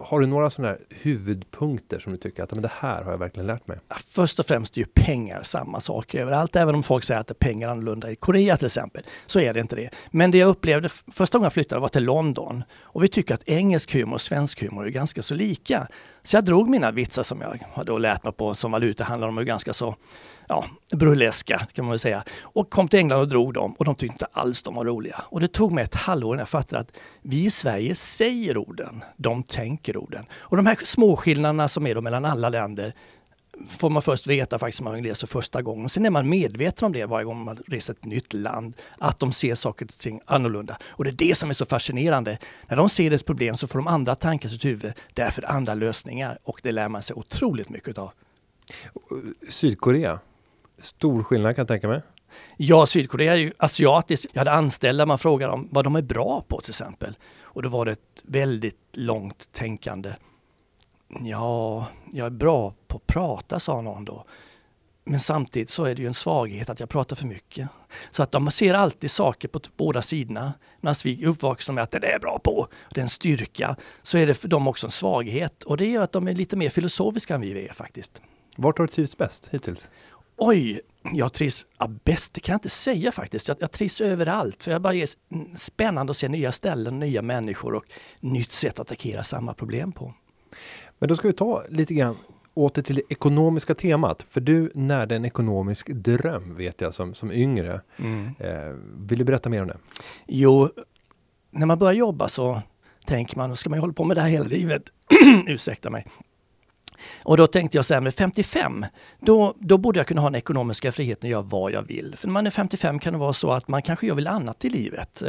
har du några sådana här huvudpunkter som du tycker att men det här har jag verkligen lärt mig? Ja, först och främst är ju pengar samma sak överallt. Även om folk säger att det är pengar annorlunda i Korea till exempel, så är det inte det. Men det jag upplevde första gången jag flyttade var till London. Och vi tycker att engelsk humor och svensk humor är ganska så lika. Så jag drog mina vitsar som jag hade lärt mig på som valutahandlare. De är ganska så ja, burleska kan man väl säga. Och kom till England och drog dem. Och de tyckte inte alls de var roliga. Och det tog mig ett halvår när jag fattade att vi i Sverige säger orden. De tänker orden. Och de här småskillnaderna som är då mellan alla länder får man först veta faktiskt när man reser första gången. Sen är man medveten om det varje gång man reser ett nytt land. Att de ser saker och ting annorlunda. Och det är det som är så fascinerande. När de ser ett problem så får de andra tankar i sitt huvud. Därför andra lösningar. Och det lär man sig otroligt mycket av. Sydkorea. Stor skillnad kan jag tänka mig. Ja, Sydkorea är ju asiatiskt. Jag hade anställda, man frågar om vad de är bra på till exempel. Och då var det ett väldigt långt tänkande. Ja, jag är bra på att prata, sa någon då. Men samtidigt så är det ju en svaghet att jag pratar för mycket. Så att de ser alltid saker på båda sidorna. När vi är uppvuxna med att det är bra på, det är en styrka, så är det för dem också en svaghet. Och det gör att de är lite mer filosofiska än vi är faktiskt. Vart har du trivs bäst hittills? Oj, jag trivs ja, bäst, det kan jag inte säga faktiskt. Jag, jag trivs överallt, för jag bara är spännande att se nya ställen, nya människor och nytt sätt att attackera samma problem på. Men då ska vi ta lite grann åter till det ekonomiska temat. För du närde en ekonomisk dröm, vet jag, som, som yngre. Mm. Eh, vill du berätta mer om det? Jo, när man börjar jobba så tänker man, ska man hålla på med det här hela livet? Ursäkta mig. Och då tänkte jag så här, med femtiofem, då, då borde jag kunna ha den ekonomiska friheten att göra vad jag vill. För när man är femtiofem kan det vara så att man kanske gör väl annat i livet.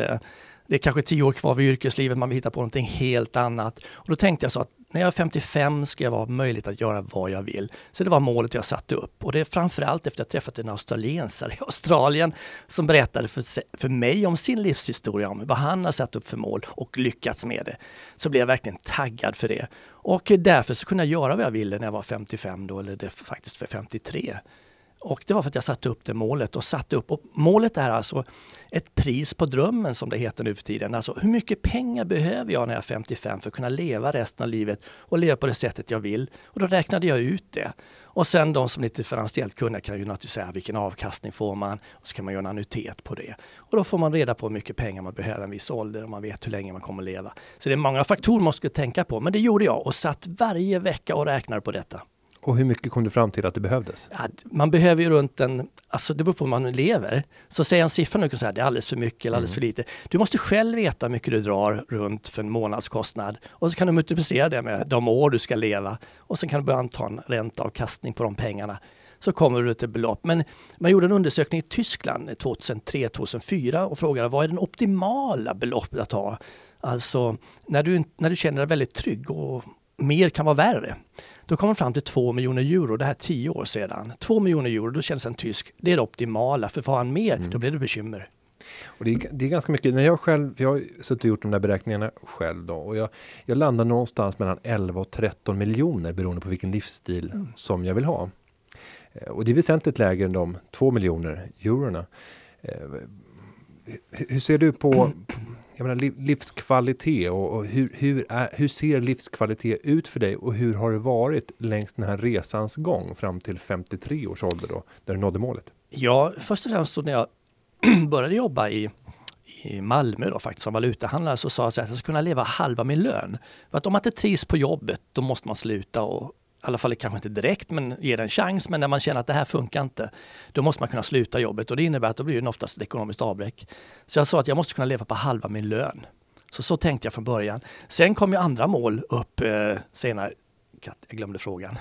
Det är kanske tio år kvar vid yrkeslivet, man vill hitta på någonting helt annat. Och då tänkte jag så att när jag är femtiofem ska jag vara möjligt att göra vad jag vill. Så det var målet jag satte upp. Och det är framförallt efter att jag träffat en australiensare i Australien som berättade för, för mig om sin livshistoria, om vad han har satt upp för mål och lyckats med det. Så blev jag verkligen taggad för det. Och därför så kunde jag göra vad jag ville när jag var femtiofem då, eller det faktiskt för femtiotre. Och det var för att jag satte upp det målet och satte upp. Och målet är alltså ett pris på drömmen som det heter nu för tiden. Alltså hur mycket pengar behöver jag när jag är femtiofem för att kunna leva resten av livet och leva på det sättet jag vill. Och då räknade jag ut det. Och sen de som är lite finansiellt kunniga kan ju naturligtvis säga vilken avkastning får man. Och så kan man göra en annuitet på det. Och då får man reda på hur mycket pengar man behöver en viss ålder och man vet hur länge man kommer att leva. Så det är många faktorer man ska tänka på. Men det gjorde jag och satt varje vecka och räknade på detta. Och hur mycket kom du fram till att det behövdes? Ja, man behöver ju runt en, alltså det beror på hur man lever. Så säger en siffra nu, det är alldeles för mycket eller alldeles för lite. Du måste själv veta hur mycket du drar runt för en månadskostnad. Och så kan du multiplicera det med de år du ska leva. Och sen kan du börja anta en ränteavkastning på de pengarna. Så kommer du till belopp. Men man gjorde en undersökning i Tyskland två tusen tre till två tusen fyra och frågade vad är den optimala beloppet att ha? Alltså när du, när du känner dig väldigt trygg och mer kan vara värre. Då kom man fram till två miljoner euro, det här tio år sedan. två miljoner euro, då känns en tysk. Det är det optimala, för får han mer, mm. då blir det bekymmer. Och det, är, det är ganska mycket. När jag själv, jag har suttit och gjort de där beräkningarna själv då. Och jag, jag landar någonstans mellan elva och tretton miljoner beroende på vilken livsstil mm. som jag vill ha. Och det är väsentligt lägre än de två miljoner eurorna. Hur ser du på jag menar, livskvalitet och hur, hur, är, hur ser livskvalitet ut för dig och hur har det varit längs den här resans gång fram till femtiotre års ålder då, där du nådde målet? Ja, först och främst när jag började jobba i, i Malmö då faktiskt som valutahandlare så sa jag så att jag skulle kunna leva halva min lön. För att om man inte trivs på jobbet då måste man sluta och i alla fall kanske inte direkt, men ger en chans. Men när man känner att det här funkar inte, då måste man kunna sluta jobbet. Och det innebär att då blir det oftast ett ekonomiskt avbräck. Så jag sa att jag måste kunna leva på halva min lön. Så så tänkte jag från början. Sen kom ju andra mål upp eh, senare. Jag glömde frågan.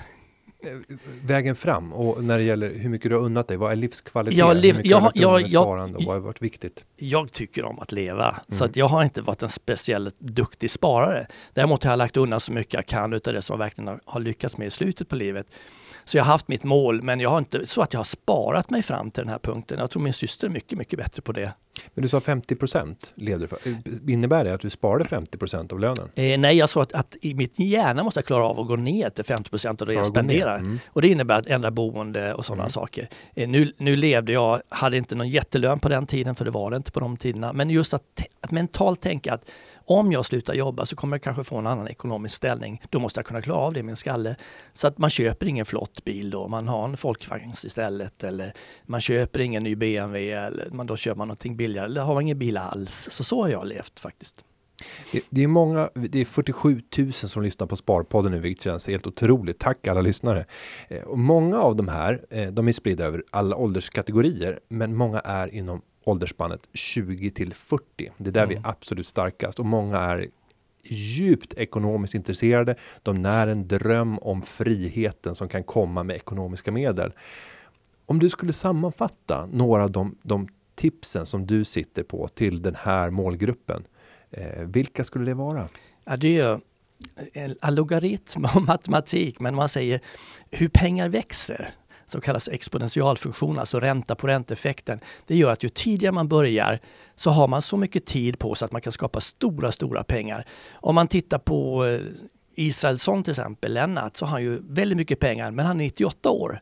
Vägen fram och när det gäller hur mycket du har unnat dig. Vad är livskvalitet? Jag liv, hur mycket jag, har jag, jag, sparande och vad har varit viktigt? Jag tycker om att leva. Mm. Så att jag har inte varit en speciellt duktig sparare. Däremot har jag lagt undan så mycket jag kan utav det som jag verkligen har lyckats med i slutet på livet. Så jag har haft mitt mål, men jag har inte så att jag har sparat mig fram till den här punkten. Jag tror min syster är mycket, mycket bättre på det. Men du sa femtio procent leder för. Innebär det att du sparade femtio procent av lönen? Eh, nej, jag sa att, att i mitt hjärna måste jag klara av att gå ner till femtio procent av det jag spenderar. Mm. Och det innebär att ändra boende och sådana mm. saker. Eh, nu, nu levde jag, hade inte någon jättelön på den tiden, för det var det inte på de tiderna. Men just att, att mentalt tänka att om jag slutar jobba så kommer jag kanske få en annan ekonomisk ställning. Då måste jag kunna klara av det i min skalle. Så att man köper ingen flott bil då. Man har en folkvagn istället. Eller man köper ingen ny B M W. Eller man, då köper man någonting billigare. Eller har man ingen bil alls. Så så har jag levt faktiskt. Det, det är många, det är fyrtiosjutusen som lyssnar på Sparpodden nu, vilket känns helt otroligt. Tack alla lyssnare. Och många av de här, de är spridda över alla ålderskategorier. Men många är inom åldersspannet tjugo till fyrtio. Det är där mm. vi är absolut starkast. Och många är djupt ekonomiskt intresserade. De när en dröm om friheten som kan komma med ekonomiska medel. Om du skulle sammanfatta några av de, de tipsen som du sitter på till den här målgruppen. Eh, vilka skulle det vara? Ja, det är en logaritm och matematik. Men man säger hur pengar växer. Som kallas exponentialfunktion, alltså ränta på ränteeffekten. Det gör att ju tidigare man börjar så har man så mycket tid på sig att man kan skapa stora, stora pengar. Om man tittar på Israelsson till exempel, Lennart, så har han ju väldigt mycket pengar, men han är nittioåtta år.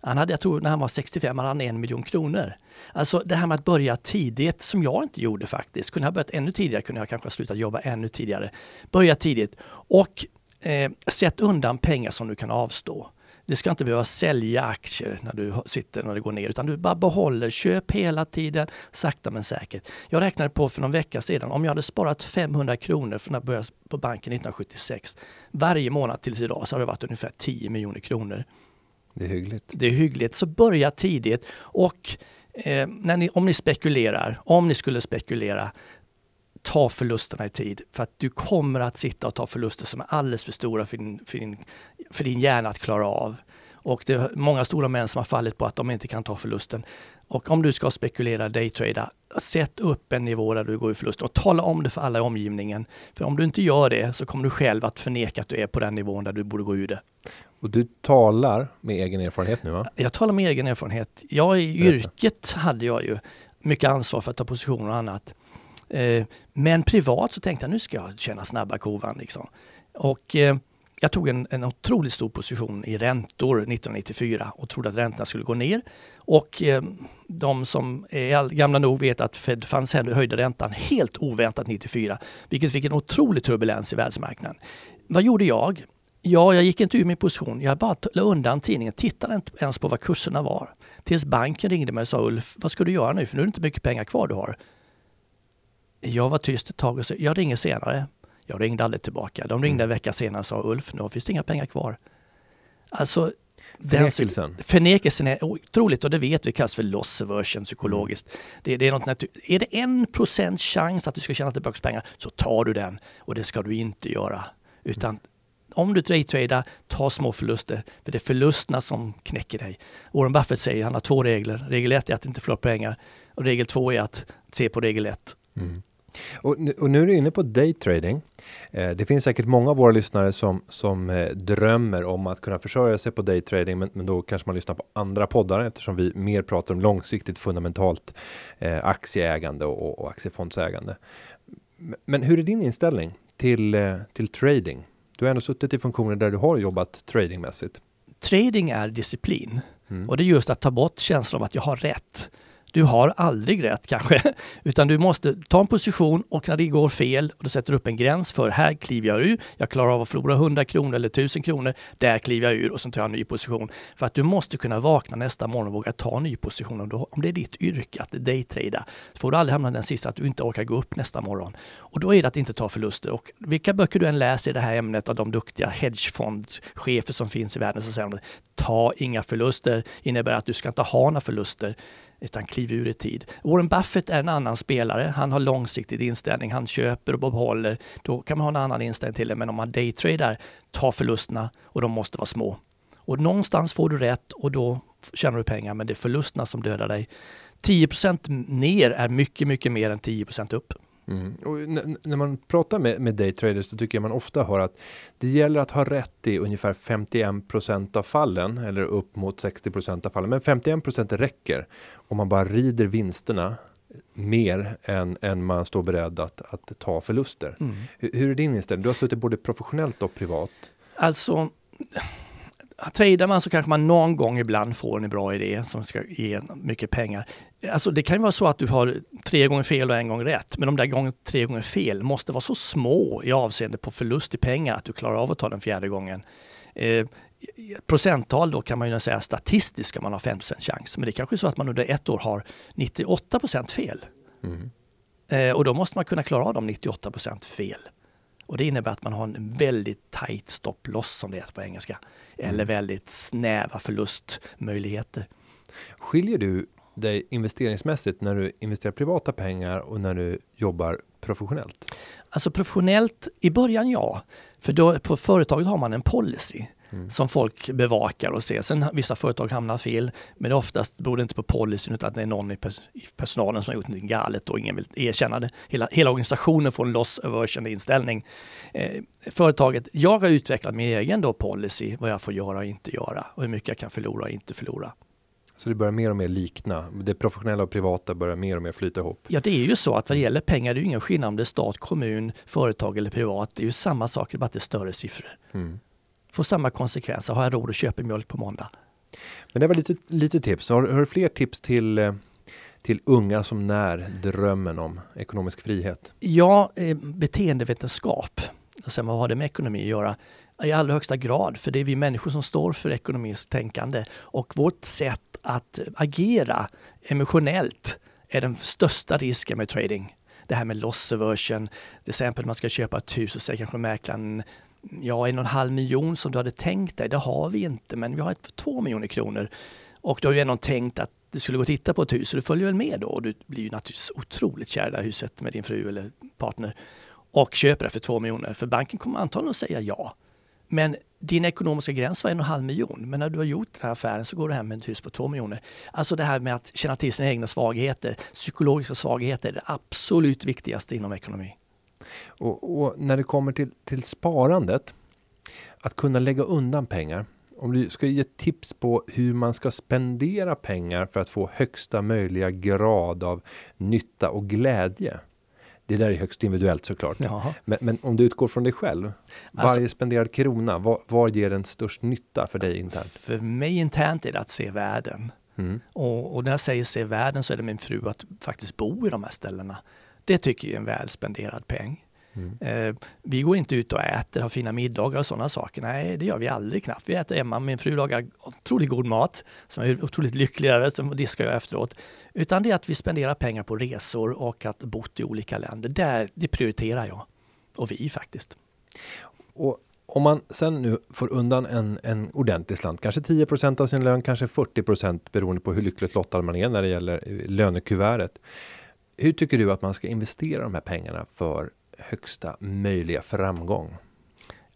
Han hade, jag tror när han var sextiofem hade han en miljon kronor. Alltså det här med att börja tidigt, som jag inte gjorde faktiskt. Kunde jag ha börjat ännu tidigare, kunde jag kanske ha slutat jobba ännu tidigare. Börja tidigt och eh, sätt undan pengar som du kan avstå. Det ska inte behöva sälja aktier när du sitter när det går ner, utan du bara behåller, köp hela tiden, sakta men säkert. Jag räknade på för någon vecka sedan, om jag hade sparat femhundra kronor från när jag började på banken nittonhundrasjuttiosex varje månad tills idag, så har det varit ungefär tio miljoner kronor. Det är hyggligt. Det är hyggligt, så börja tidigt och eh, när ni, om ni spekulerar, om ni skulle spekulera, ta förlusterna i tid, för att du kommer att sitta och ta förluster som är alldeles för stora för din, för din, för din hjärna att klara av. Och det är många stora män som har fallit på att de inte kan ta förlusten. Och om du ska spekulera, daytrada, sätt upp en nivå där du går i förlust och tala om det för alla i omgivningen. För om du inte gör det så kommer du själv att förneka att du är på den nivån där du borde gå ur det. Och du talar med egen erfarenhet nu, va? Jag talar med egen erfarenhet. Jag i yrket hade jag ju mycket ansvar för att ta positioner och annat. Men privat så tänkte jag, nu ska jag tjäna snabba kovan liksom. Och eh, jag tog en, en otroligt stor position i räntor nittonhundranittiofyra och trodde att räntorna skulle gå ner. Och eh, de som är gamla nog vet att Fed fanns här och höjde räntan helt oväntat nittiofyra, vilket fick en otrolig turbulens i världsmarknaden. Vad gjorde jag? Ja, jag gick inte ur min position. Jag bara la undan tidningen, tittade inte ens på vad kurserna var. Tills banken ringde mig och sa, Ulf, vad ska du göra nu? För nu är det inte mycket pengar kvar du har. Jag var tyst ett tag och sa, jag ringer senare. Jag ringde aldrig tillbaka. De ringde en vecka senare och sa, Ulf, nu finns det inga pengar kvar. Alltså, förnekelsen. Den, förnekelsen är otroligt, och det vet vi kallas för loss aversion psykologiskt. Mm. Det, det är, något natur- är det en procent chans att du ska tjäna tillbaka pengar, så tar du den, och det ska du inte göra. Utan mm. om du daytradar, ta små förluster, för det är förlusterna som knäcker dig. Warren Buffett säger, han har två regler. Regel ett är att inte förlora pengar, och regel två är att se på regel ett. Mm. Och nu, och nu är du inne på daytrading. Eh, det finns säkert många av våra lyssnare som, som eh, drömmer om att kunna försörja sig på daytrading, men, men då kanske man lyssnar på andra poddar, eftersom vi mer pratar om långsiktigt fundamentalt eh, aktieägande och, och aktiefondsägande. Men, men hur är din inställning till, eh, till trading? Du har ändå suttit i funktioner där du har jobbat tradingmässigt. Trading är disciplin. Mm. Och det är just att ta bort känslan av att jag har rätt. Du har aldrig rätt kanske, utan du måste ta en position och när det går fel och du sätter upp en gräns för här kliver jag ur, jag klarar av att förlora hundra kronor eller tusen kronor, där kliver jag ur och sen tar jag en ny position. För att du måste kunna vakna nästa morgon och våga ta en ny position om, du, om det är ditt yrke att daytrada. Så får du aldrig hamna den sista att du inte orkar gå upp nästa morgon. Och då är det att inte ta förluster. Och vilka böcker du än läser i det här ämnet av de duktiga hedgefondschefer som finns i världen så säger de, ta inga förluster, innebär att du ska inte ha några förluster. Utan kliv ur i tid. Warren Buffett är en annan spelare. Han har långsiktig inställning. Han köper och behåller. Då kan man ha en annan inställning till det. Men om man daytradar, ta förlusterna och de måste vara små. Och någonstans får du rätt och då tjänar du pengar. Men det är förlusterna som dödar dig. tio procent ner är mycket, mycket mer än tio procent upp. Mm. Och n- när man pratar med, med daytraders så tycker jag man ofta hör att det gäller att ha rätt i ungefär femtioen procent av fallen eller upp mot sextio procent av fallen. Men femtioen procent räcker om man bara rider vinsterna mer än, än man står beredd att, att ta förluster. Mm. Hur, hur är din inställning? Du har suttit både professionellt och privat. Alltså... Tradar man så kanske man någon gång ibland får en bra idé som ska ge mycket pengar. Alltså det kan ju vara så att du har tre gånger fel och en gång rätt. Men de där gånger, tre gånger fel måste vara så små i avseende på förlust i pengar att du klarar av att ta den fjärde gången. Eh, procenttal då kan man ju säga statistiskt ska man ha fem procent chans. Men det är kanske så att man under ett år har nittioåtta procent fel. Mm. Eh, och då måste man kunna klara av de nittioåtta procent fel. Och det innebär att man har en väldigt tight stopploss som det heter på engelska. Eller mm. väldigt snäva förlustmöjligheter. Skiljer du dig investeringsmässigt när du investerar privata pengar och när du jobbar professionellt? Alltså professionellt i början ja. För då, på företaget har man en policy. Mm. Som folk bevakar och ser. Sen vissa företag hamnar fel. Men oftast beror det inte på policyn utan att det är någon i personalen som har gjort något galet och ingen vill erkänna det. Hela, hela organisationen får en loss aversion inställning. Eh, företaget, jag har utvecklat min egen då policy. Vad jag får göra och inte göra. Och hur mycket jag kan förlora och inte förlora. Så det börjar mer och mer likna. Det professionella och privata börjar mer och mer flyta ihop. Ja, det är ju så att vad det gäller pengar det är ju ingen skillnad om det är stat, kommun, företag eller privat. Det är ju samma saker bara att det är större siffror. Mm. Får samma konsekvenser. Har jag råd att köpa mjölk på måndag? Men det var lite, lite tips. Har, har du fler tips till, till unga som när drömmen om ekonomisk frihet? Ja, eh, beteendevetenskap. Och sen vad har det med ekonomi att göra? I allra högsta grad. För det är vi människor som står för ekonomiskt tänkande. Och vårt sätt att agera emotionellt är den största risken med trading. Det här med loss aversion. Till exempel man ska köpa ett hus och säger kanske mäklaren... Ja, en och en halv miljon som du hade tänkt dig, det har vi inte, men vi har ett två miljoner kronor. Och du har ju ändå tänkt att du skulle gå och titta på ett hus, så du följer väl med då. Och du blir ju naturligtvis otroligt kär i det här huset med din fru eller partner. Och köper det för två miljoner, för banken kommer antagligen att säga ja. Men din ekonomiska gräns var en och en halv miljon. Men när du har gjort den här affären så går du hem med ett hus på två miljoner. Alltså det här med att känna till sina egna svagheter, psykologiska svagheter, är det absolut viktigaste inom ekonomi. Och, och när det kommer till, till sparandet, att kunna lägga undan pengar. Om du ska ge tips på hur man ska spendera pengar för att få högsta möjliga grad av nytta och glädje. Det där är högst individuellt såklart. Men, men om du utgår från dig själv, alltså, varje spenderad krona, vad, vad ger den störst nytta för dig internt? För mig internt är det att se världen. Mm. Och, och när jag säger se världen så är det min fru att faktiskt bo i de här ställena. Det tycker jag är en välspenderad peng. Mm. Eh, vi går inte ut och äter, har fina middagar och sådana saker. Nej, det gör vi aldrig knappt. Vi äter Emma, min fru lagar otroligt god mat som är otroligt lycklig över, som diskar jag efteråt. Utan det är att vi spenderar pengar på resor och att bo i olika länder. Där, det prioriterar jag. Och vi faktiskt. Och om man sen nu får undan en, en ordentlig slant, kanske tio procent av sin lön, kanske fyrtio procent beroende på hur lyckligt lottad man är när det gäller lönekuvertet. Hur tycker du att man ska investera de här pengarna för högsta möjliga framgång?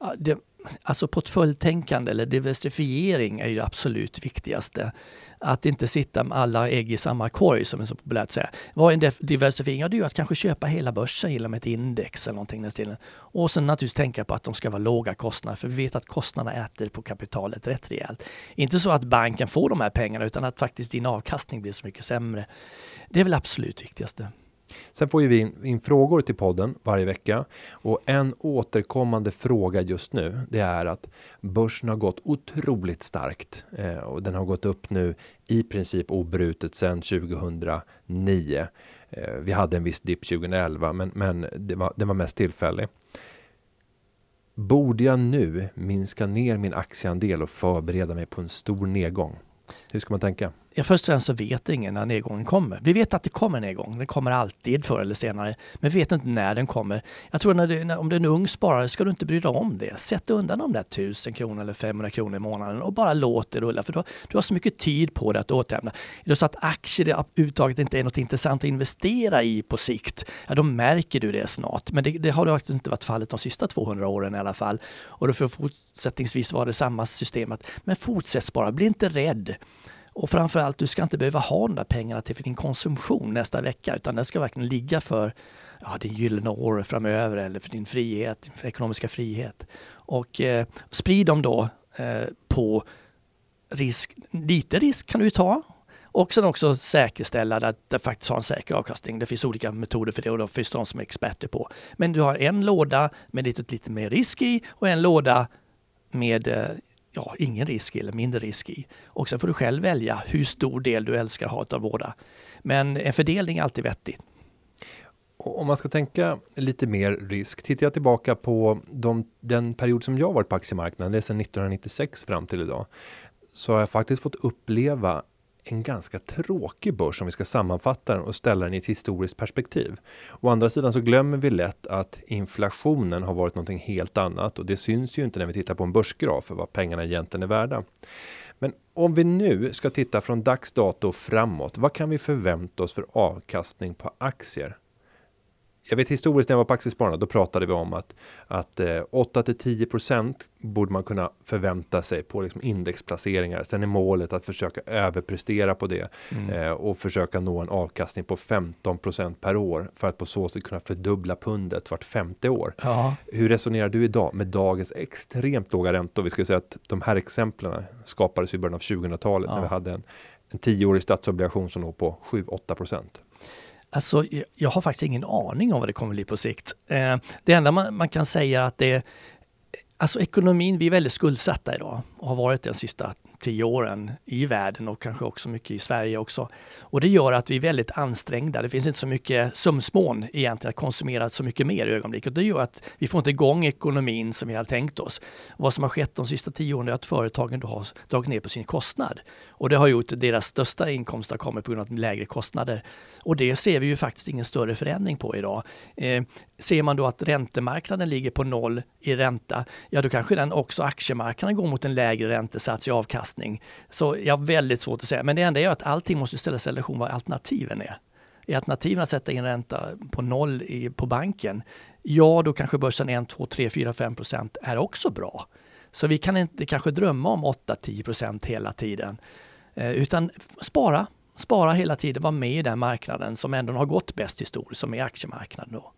Ja, det, alltså portföljtänkande eller diversifiering är ju det absolut viktigaste. Att inte sitta med alla ägg i samma korg som är så populärt att säga. Vad är en def- diversifiering? Ja, det är ju att kanske köpa hela börsen genom ett index eller någonting i den stilen. Och sen naturligtvis tänka på att de ska vara låga kostnader. För vi vet att kostnaderna äter på kapitalet rätt rejält. Inte så att banken får de här pengarna utan att faktiskt din avkastning blir så mycket sämre. Det är väl absolut viktigaste. Sen får ju vi in, in frågor till podden varje vecka, och en återkommande fråga just nu, det är att börsen har gått otroligt starkt eh, och den har gått upp nu i princip obrutet sedan tjugohundranio. Eh, vi hade en viss dipp tjugoelva, men, men det, var, det var mest tillfällig. Borde jag nu minska ner min aktieandel och förbereda mig på en stor nedgång? Hur ska man tänka? Ja, först och främst så vet ingen när nedgången kommer. Vi vet att det kommer en nedgång. Den kommer alltid förr eller senare. Men vi vet inte när den kommer. Jag tror att när, om du är en ung sparare ska du inte bry dig om det. Sätt undan de där tusen kronor eller femhundra kronor i månaden och bara låt det rulla. För du har, du har så mycket tid på det att återhämta. Är det så att aktier uttaget inte är något intressant att investera i på sikt, ja, då märker du det snart. Men det, det har faktiskt inte varit fallet de sista tvåhundra åren i alla fall. Och då får fortsättningsvis vara det samma system. Att, men fortsätt spara. Bli inte rädd. Och framförallt, du ska inte behöva ha de där pengarna till för din konsumtion nästa vecka, utan den ska verkligen ligga för ja, din gyllene år framöver eller för din frihet, för ekonomiska frihet. Och eh, sprid dem då eh, på risk. Lite risk kan du ta. Och sen också säkerställa att det faktiskt har en säker avkastning. Det finns olika metoder för det och det finns de som är experter på. Men du har en låda med lite, lite mer risk i och en låda med eh, Ja, ingen risk eller mindre risk i. Och sen får du själv välja hur stor del du älskar att ha av vårda. Men en fördelning är alltid vettig. Om man ska tänka lite mer risk, tittar jag tillbaka på de, den period som jag varit på aktiemarknaden, det är sedan nittonhundranittiosex fram till idag, så har jag faktiskt fått uppleva en ganska tråkig börs om vi ska sammanfatta den och ställa den i ett historiskt perspektiv. Å andra sidan så glömmer vi lätt att inflationen har varit någonting helt annat, och det syns ju inte när vi tittar på en börsgraf för vad pengarna egentligen är värda. Men om vi nu ska titta från dags dato och framåt, vad kan vi förvänta oss för avkastning på aktier? Jag vet historiskt när jag var på Aktiespararna, då pratade vi om att, att eh, åtta till tio procent borde man kunna förvänta sig på liksom indexplaceringar. Sen är målet att försöka överprestera på det mm. eh, och försöka nå en avkastning på femton procent per år för att på så sätt kunna fördubbla pundet vart femte år. Ja. Hur resonerar du idag med dagens extremt låga räntor? Vi ska säga att de här exemplen skapades i början av tjugohundratalet ja. när vi hade en, en tioårig statsobligation som låg på sju till åtta procent. Alltså, jag har faktiskt ingen aning om vad det kommer bli på sikt. Eh, det enda man, man kan säga att det är, alltså ekonomin, vi är väldigt skuldsatta idag och har varit de sista tio åren i världen och kanske också mycket i Sverige också. Och det gör att vi är väldigt ansträngda. Det finns inte så mycket sumsmån egentligen att konsumera så mycket mer i ögonblicket. Och det gör att vi får inte igång ekonomin som vi har tänkt oss. Vad som har skett de sista tio åren är att företagen då har dragit ner på sin kostnad. Och det har gjort att deras största inkomster kommer på grund av lägre kostnader. Och det ser vi ju faktiskt ingen större förändring på idag. Eh, ser man då att räntemarknaden ligger på noll i ränta, ja då kanske den också aktiemarknaden går mot en lägre räntesats i avkastning. Så jag har väldigt svårt att säga. Men det enda är att allting måste ställas i relation vad alternativen är. Är alternativen att sätta in ränta på noll i, på banken? Ja, då kanske börsen ett, två, tre, fyra, fem procent är också bra. Så vi kan inte kanske drömma om åtta till tio procent hela tiden. Eh, utan spara. Spara hela tiden. Var med i den marknaden som ändå har gått bäst historiskt, som är aktiemarknaden då.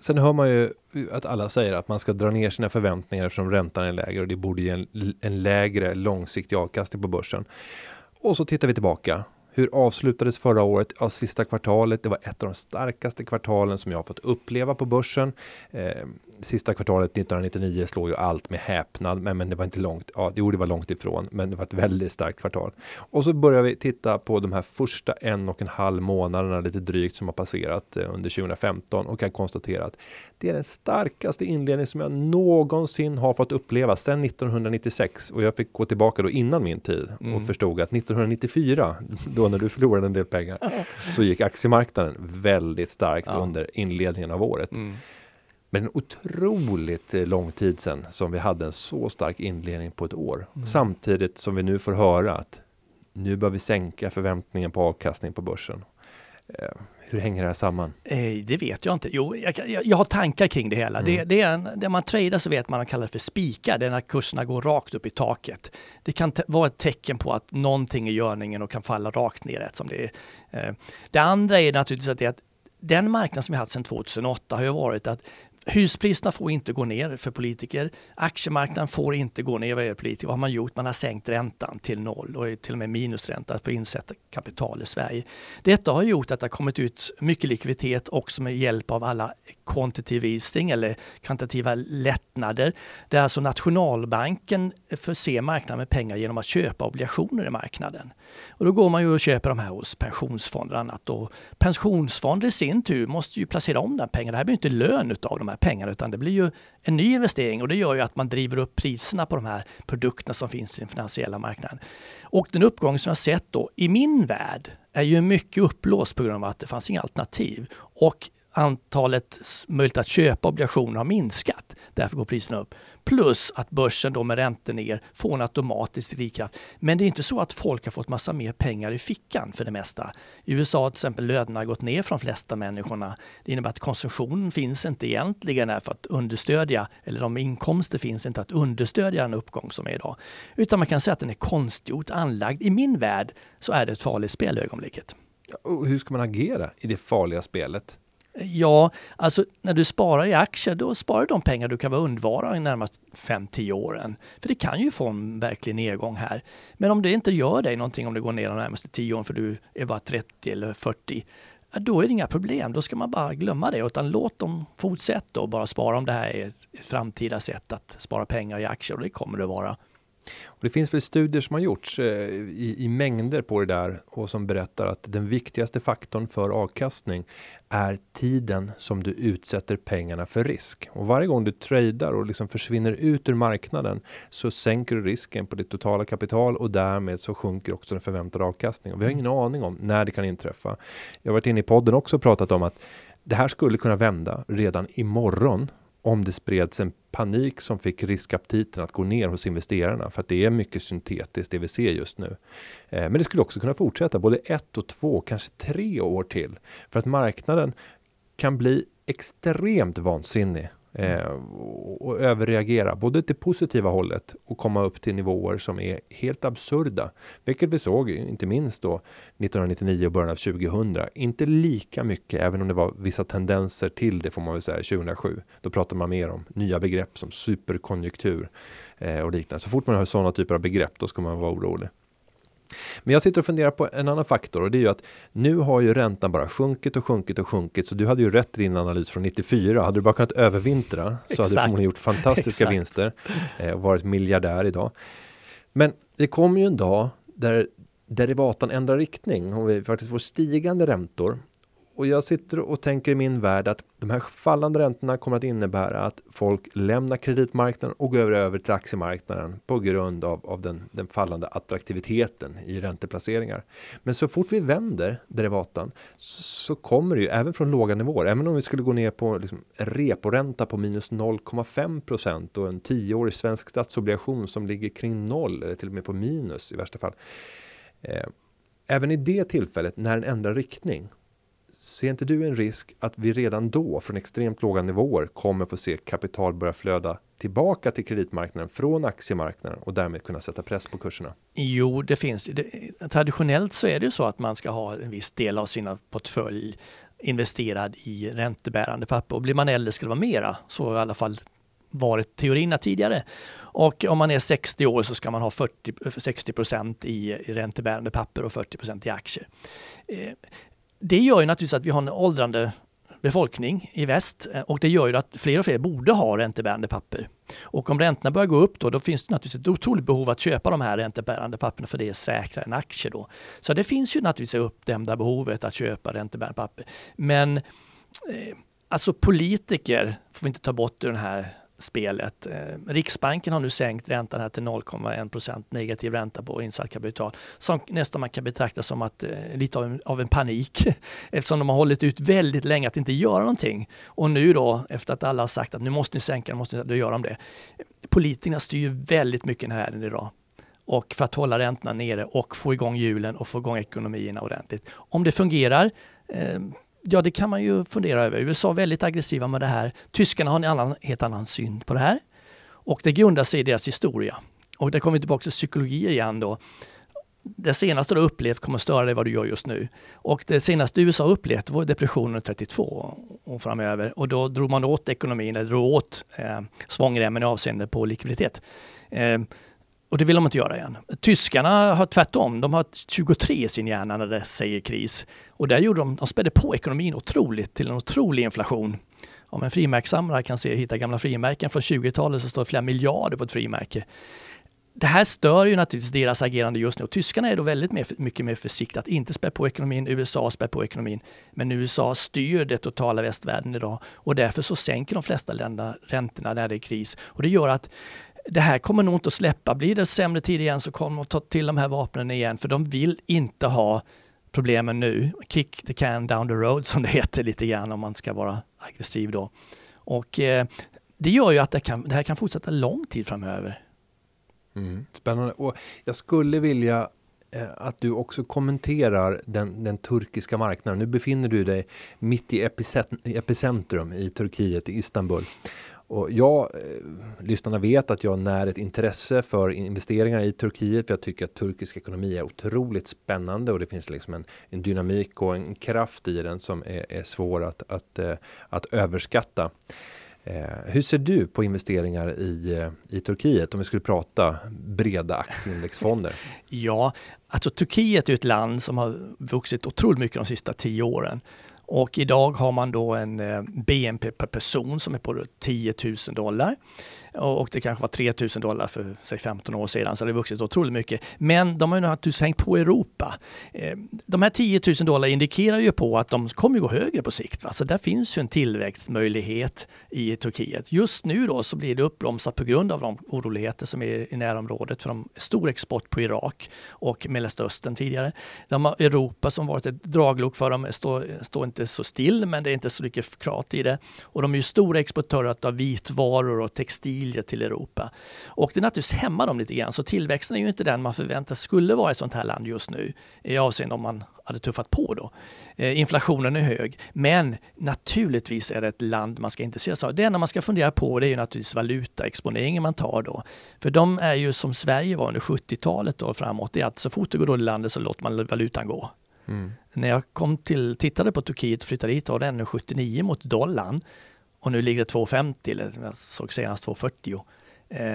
Sen hör man ju att alla säger att man ska dra ner sina förväntningar eftersom räntan är lägre och det borde ge en, en lägre långsiktig avkastning på börsen. Och så tittar vi tillbaka. Hur avslutades förra året? Ja, sista kvartalet, det var ett av de starkaste kvartalen som jag har fått uppleva på börsen. Eh, sista kvartalet nittonhundranittionio slog ju allt med häpnad, men, men det var inte långt, ja, det var långt ifrån, men det var ett väldigt starkt kvartal. Och så börjar vi titta på de här första en och en halv månaderna lite drygt som har passerat eh, under tjugohundrafemton och kan konstatera att det är den starkaste inledning som jag någonsin har fått uppleva sedan nittonhundranittiosex, och jag fick gå tillbaka då innan min tid och mm. förstod att nittonhundranittiofyra, då när du förlorade en del pengar, så gick aktiemarknaden väldigt starkt ja. under inledningen av året. Mm. Men en otroligt lång tid sedan som vi hade en så stark inledning på ett år. Mm. Samtidigt som vi nu får höra att nu bör vi sänka förväntningen på avkastning på börsen. Hur hänger det här samman? Eh, det vet jag inte. Jo, jag, jag, jag har tankar kring det hela. Mm. Det, det är en, när man tradar så vet man att man kallar det för spikar. Det är när kurserna går rakt upp i taket. Det kan t- vara ett tecken på att någonting är görningen och kan falla rakt ner. Som det, är. Eh, det andra är naturligtvis att, det är att den marknad som vi har haft sedan tjugohundraåtta har ju varit att Huspriserna får inte gå ner för politiker. Aktiemarknaden får inte gå ner för politiker. Vad har man gjort? Man har sänkt räntan till noll och till och med minusränta på insatt kapital i Sverige. Detta har gjort att det har kommit ut mycket likviditet också med hjälp av alla quantitative easing eller kvantitativa lättnader. Där alltså nationalbanken förser marknaden med pengar genom att köpa obligationer i marknaden. Och då går man ju och köper de här hos pensionsfonder och annat. Och pensionsfonder i sin tur måste ju placera om den pengarna. Det här blir inte lön utav de här pengarna utan det blir ju en ny investering och det gör ju att man driver upp priserna på de här produkterna som finns i den finansiella marknaden. Och den uppgång som jag sett då i min värld är ju mycket uppblåst på grund av att det fanns inga alternativ och antalet möjligt att köpa obligationer har minskat. Därför går priserna upp. Plus att börsen då med räntor ner får en automatisk drivkraft. Men det är inte så att folk har fått massa mer pengar i fickan för det mesta. I U S A till exempel lönerna har gått ner från de flesta människorna. Det innebär att konsumtionen finns inte egentligen här för att understödja, eller de inkomster finns inte att understödja en uppgång som är idag. Utan man kan säga att den är konstgjort anlagd. I min värld så är det ett farligt spel i ögonblicket. Och hur ska man agera i det farliga spelet? Ja, alltså när du sparar i aktier då sparar du de pengar du kan vara undvara i närmast fem till tio åren. För det kan ju få en verklig nedgång här. Men om det inte gör dig någonting om det går ner de närmaste tio åren för du är bara trettio eller fyrtio, då är det inga problem. Då ska man bara glömma det utan låt dem fortsätta och bara spara om det här är ett framtida sätt att spara pengar i aktier och det kommer det vara. Och det finns väl studier som har gjorts i, i mängder på det där och som berättar att den viktigaste faktorn för avkastning är tiden som du utsätter pengarna för risk. Och varje gång du tradar och liksom försvinner ut ur marknaden så sänker du risken på ditt totala kapital och därmed så sjunker också den förväntade avkastningen. Och vi har ingen aning om när det kan inträffa. Jag har varit inne i podden också och pratat om att det här skulle kunna vända redan imorgon. Om det spreds en panik som fick riskaptiten att gå ner hos investerarna. För att det är mycket syntetiskt det vi ser just nu. Eh, men det skulle också kunna fortsätta både ett och två, kanske tre år till. För att marknaden kan bli extremt vansinnig. Eh, och, och överreagera både till positiva hållet och komma upp till nivåer som är helt absurda. Vilket vi såg inte minst då nittonhundranittionio och början av tjugohundra. Inte lika mycket även om det var vissa tendenser till det får man väl säga tjugohundrasju. Då pratar man mer om nya begrepp som superkonjunktur eh, och liknande. Så fort man hör sådana typer av begrepp då ska man vara orolig. Men jag sitter och funderar på en annan faktor och det är ju att nu har ju räntan bara sjunkit och sjunkit och sjunkit så du hade ju rätt i din analys från nittiofyra. Hade du bara kunnat övervintra så Exakt. Hade du förmodligen gjort fantastiska Exakt. Vinster och varit miljardär idag. Men det kommer ju en dag där derivatan ändrar riktning och vi faktiskt får stigande räntor. Och jag sitter och tänker i min värld att de här fallande räntorna kommer att innebära att folk lämnar kreditmarknaden och går över, över till aktiemarknaden på grund av, av den, den fallande attraktiviteten i ränteplaceringar. Men så fort vi vänder derivatan så, så kommer det ju även från låga nivåer. Även om vi skulle gå ner på liksom, en reporänta på minus noll komma fem procent och en tioårig svensk statsobligation som ligger kring noll eller till och med på minus i värsta fall. Eh, även i det tillfället när den ändrar riktning. Ser inte du en risk att vi redan då från extremt låga nivåer kommer få se kapital börja flöda tillbaka till kreditmarknaden från aktiemarknaden och därmed kunna sätta press på kurserna? Jo, det finns. Traditionellt så är det ju så att man ska ha en viss del av sina portfölj investerad i räntebärande papper. Och blir man äldre ska det vara mera, så i alla fall varit teorierna tidigare. Och om man är sextio år så ska man ha fyrtio, sextio procent i räntebärande papper och fyrtio procent i aktier. Det gör ju naturligtvis att vi har en åldrande befolkning i väst och det gör ju att fler och fler borde ha räntebärande papper. Och om räntorna börjar gå upp då, då finns det naturligtvis ett otroligt behov att köpa de här räntebärande papperna för det är säkrare än aktier då. Så det finns ju naturligtvis uppdämda behovet att köpa räntebärande papper. Men eh, alltså politiker får vi inte ta bort ur den här spelet. Riksbanken har nu sänkt räntan här till noll komma en procent negativ ränta på insatt kapital som nästan man kan betrakta som att lite av en, av en panik eftersom de har hållit ut väldigt länge att inte göra någonting och nu då efter att alla har sagt att nu måste ni sänka, nu måste ni, då gör de det. Politikerna styr väldigt mycket den här idag och för att hålla räntorna nere och få igång hjulen och få igång ekonomierna ordentligt. Om det fungerar eh, Ja, det kan man ju fundera över. U S A är väldigt aggressiva med det här. Tyskarna har en annan, helt annan syn på det här. Och det grundar sig i deras historia. Och där kommer vi tillbaka till psykologi igen då. Det senaste du upplevt kommer störa dig vad du gör just nu. Och det senaste U S A upplevt var depressionen trettiotvå. och framöver. Och då drog man åt ekonomin, eller drog åt eh, svångremmen i avseende på likviditet. Eh, och det vill de inte göra igen. Tyskarna har tvärtom. De har tjugotre i sin hjärna när det säger kris. Och där gjorde de, de spädde på ekonomin otroligt till en otrolig inflation. Om en frimärkssamlare kan se, hitta gamla frimärken från tjugotalet så står flera miljarder på ett frimärke. Det här stör ju naturligtvis deras agerande just nu. Och tyskarna är då väldigt mer, mycket mer försiktiga att inte spä på ekonomin. U S A spär på ekonomin. Men U S A styr det totala västvärlden idag. Och därför så sänker de flesta länder räntorna när det är kris. Och det gör att det här kommer nog inte att släppa. Blir det sämre tid igen så kommer de att ta till de här vapnen igen. För de vill inte ha problemen nu. Kick the can down the road som det heter lite grann om man ska vara aggressiv då. Och eh, det gör ju att det, kan, det här kan fortsätta lång tid framöver. Mm. Spännande. Och jag skulle vilja eh, att du också kommenterar den, den turkiska marknaden. Nu befinner du dig mitt i epicent- epicentrum i Turkiet, i Istanbul. Och jag, eh, lyssnarna vet att jag när ett intresse för investeringar i Turkiet, för jag tycker att turkisk ekonomi är otroligt spännande och det finns liksom en, en dynamik och en kraft i den som är, är svår att, att, eh, att överskatta. Eh, hur ser du på investeringar i, i Turkiet om vi skulle prata breda aktieindexfonder? Ja, alltså Turkiet är ett land som har vuxit otroligt mycket de sista tio åren. Och idag har man då en B N P per person som är på tio tusen dollar. Och det kanske var tre tusen dollar för säg femton år sedan, så det har vuxit otroligt mycket. Men de har ju naturligtvis hängt på Europa. De här tio tusen dollar indikerar ju på att de kommer gå högre på sikt. Va? Så där finns ju en tillväxtmöjlighet i Turkiet. Just nu då så blir det uppbromsat på grund av de oroligheter som är i närområdet, för de stor export på Irak och Mellanöstern tidigare. De har Europa som varit ett draglok för dem står, står inte så still, men det är inte så mycket krat i det. Och de är ju stora exportörer av vitvaror och textil till Europa. Och det naturligtvis hämmar dem lite grann. Så tillväxten är ju inte den man förväntas skulle vara i ett sånt här land just nu. I avseende om man hade tuffat på då. Eh, inflationen är hög. Men naturligtvis är det ett land man ska intressera sig av. Det enda man ska fundera på det är ju naturligtvis valutaexponeringen man tar då. För de är ju som Sverige var under sjuttiotalet och framåt. Det är att så fort det går då i landet så låter man valutan gå. Mm. När jag kom till, tittade på Turkiet och flyttade hit var det ännu sjuttionio mot dollarn. Och nu ligger det två femtio, eller jag såg senast två fyrtio. Eh,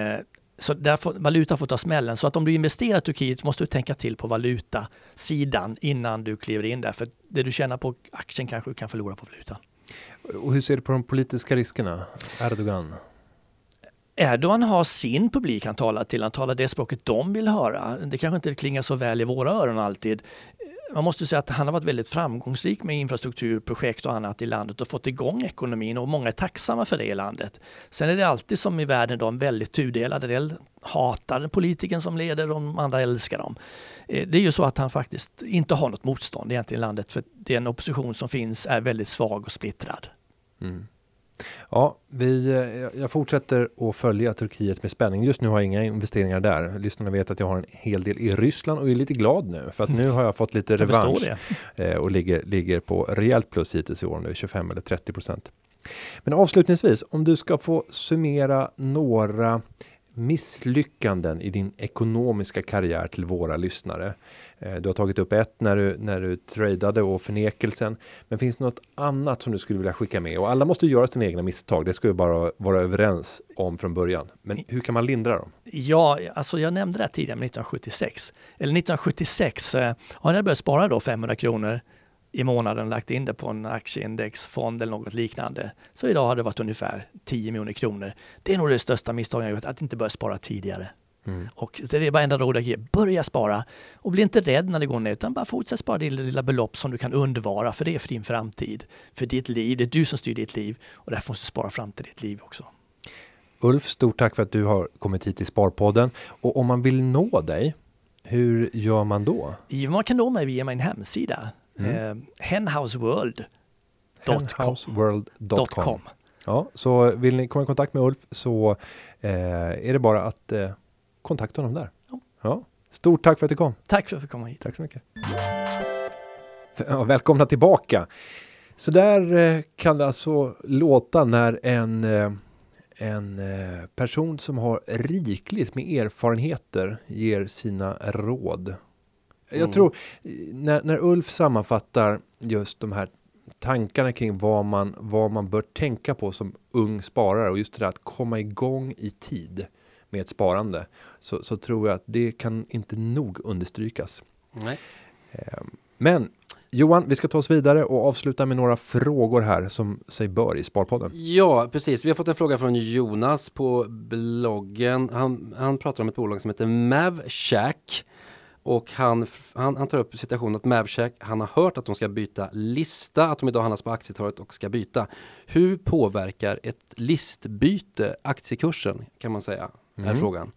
så där får, valuta får ta smällen. Så att om du investerar i Turkiet måste du tänka till på valutasidan innan du kliver in där. För det du tjänar på aktien kanske du kan förlora på valutan. Och hur ser du på de politiska riskerna? Erdogan? Erdogan har sin publik han talar till. Han talar det språket de vill höra. Det kanske inte klingar så väl i våra öron alltid. Man måste säga att han har varit väldigt framgångsrik med infrastrukturprojekt och annat i landet och fått igång ekonomin och många är tacksamma för det i landet. Sen är det alltid som i världen då en väldigt tudelad del hatar politiken som leder och de andra älskar dem. Det är ju så att han faktiskt inte har något motstånd egentligen i landet för den opposition som finns är väldigt svag och splittrad. Mm. Ja, vi, jag fortsätter att följa Turkiet med spänning. Just nu har jag inga investeringar där. Lyssnarna vet att jag har en hel del i Ryssland och är lite glad nu. För att nu har jag fått lite jag revansch och ligger, ligger på rejält plus hittills i år. Nu är tjugofem eller trettio procent. Men avslutningsvis, om du ska få summera några misslyckanden i din ekonomiska karriär till våra lyssnare. Du har tagit upp ett när du, när du tradade och förnekelsen. Men finns det något annat som du skulle vilja skicka med? Och alla måste göra sina egna misstag. Det ska ju bara vara överens om från början. Men hur kan man lindra dem? Ja, alltså jag nämnde det här tidigare med nittonhundrasjuttiosex. Eller nittonhundrasjuttiosex har ja, jag börjat spara då femhundra kronor i månaden och lagt in det på en aktieindexfond eller något liknande. Så idag har det varit ungefär tio miljoner kronor. Det är nog det största misstaget jag gjort, att inte börja spara tidigare. Mm. Och det är bara enda råd jag ger. Börja spara och bli inte rädd när det går ner utan bara fortsätt spara det lilla belopp som du kan undvara, för det är för din framtid. För ditt liv, det är du som styr ditt liv och därför måste du spara fram till ditt liv också. Ulf, stort tack för att du har kommit hit till Sparpodden. Och om man vill nå dig, hur gör man då? Man kan nå mig via min hemsida. Mm. henhouseworld dot com. Ja, så vill ni komma i kontakt med Ulf så eh, är det bara att eh, kontakta honom där. Ja. Ja. Stort tack för att du kom. Tack för att du kom hit. Tack så mycket. Ja, välkomna tillbaka. Så där eh, kan det alltså låta när en eh, en person som har rikligt med erfarenheter ger sina råd. Jag tror, när, när Ulf sammanfattar just de här tankarna kring vad man, vad man bör tänka på som ung sparare och just det där att komma igång i tid med ett sparande, så, så tror jag att det kan inte nog understrykas. Nej. Men Johan, vi ska ta oss vidare och avsluta med några frågor här som sig bör i Sparpodden. Ja, precis. Vi har fått en fråga från Jonas på bloggen. Han, han pratar om ett bolag som heter Mavshack. Och han, han, han tar upp situationen att Mavshack, han har hört att de ska byta lista, att de idag handlas på Aktietorget och ska byta. Hur påverkar ett listbyte aktiekursen, kan man säga, mm. är frågan.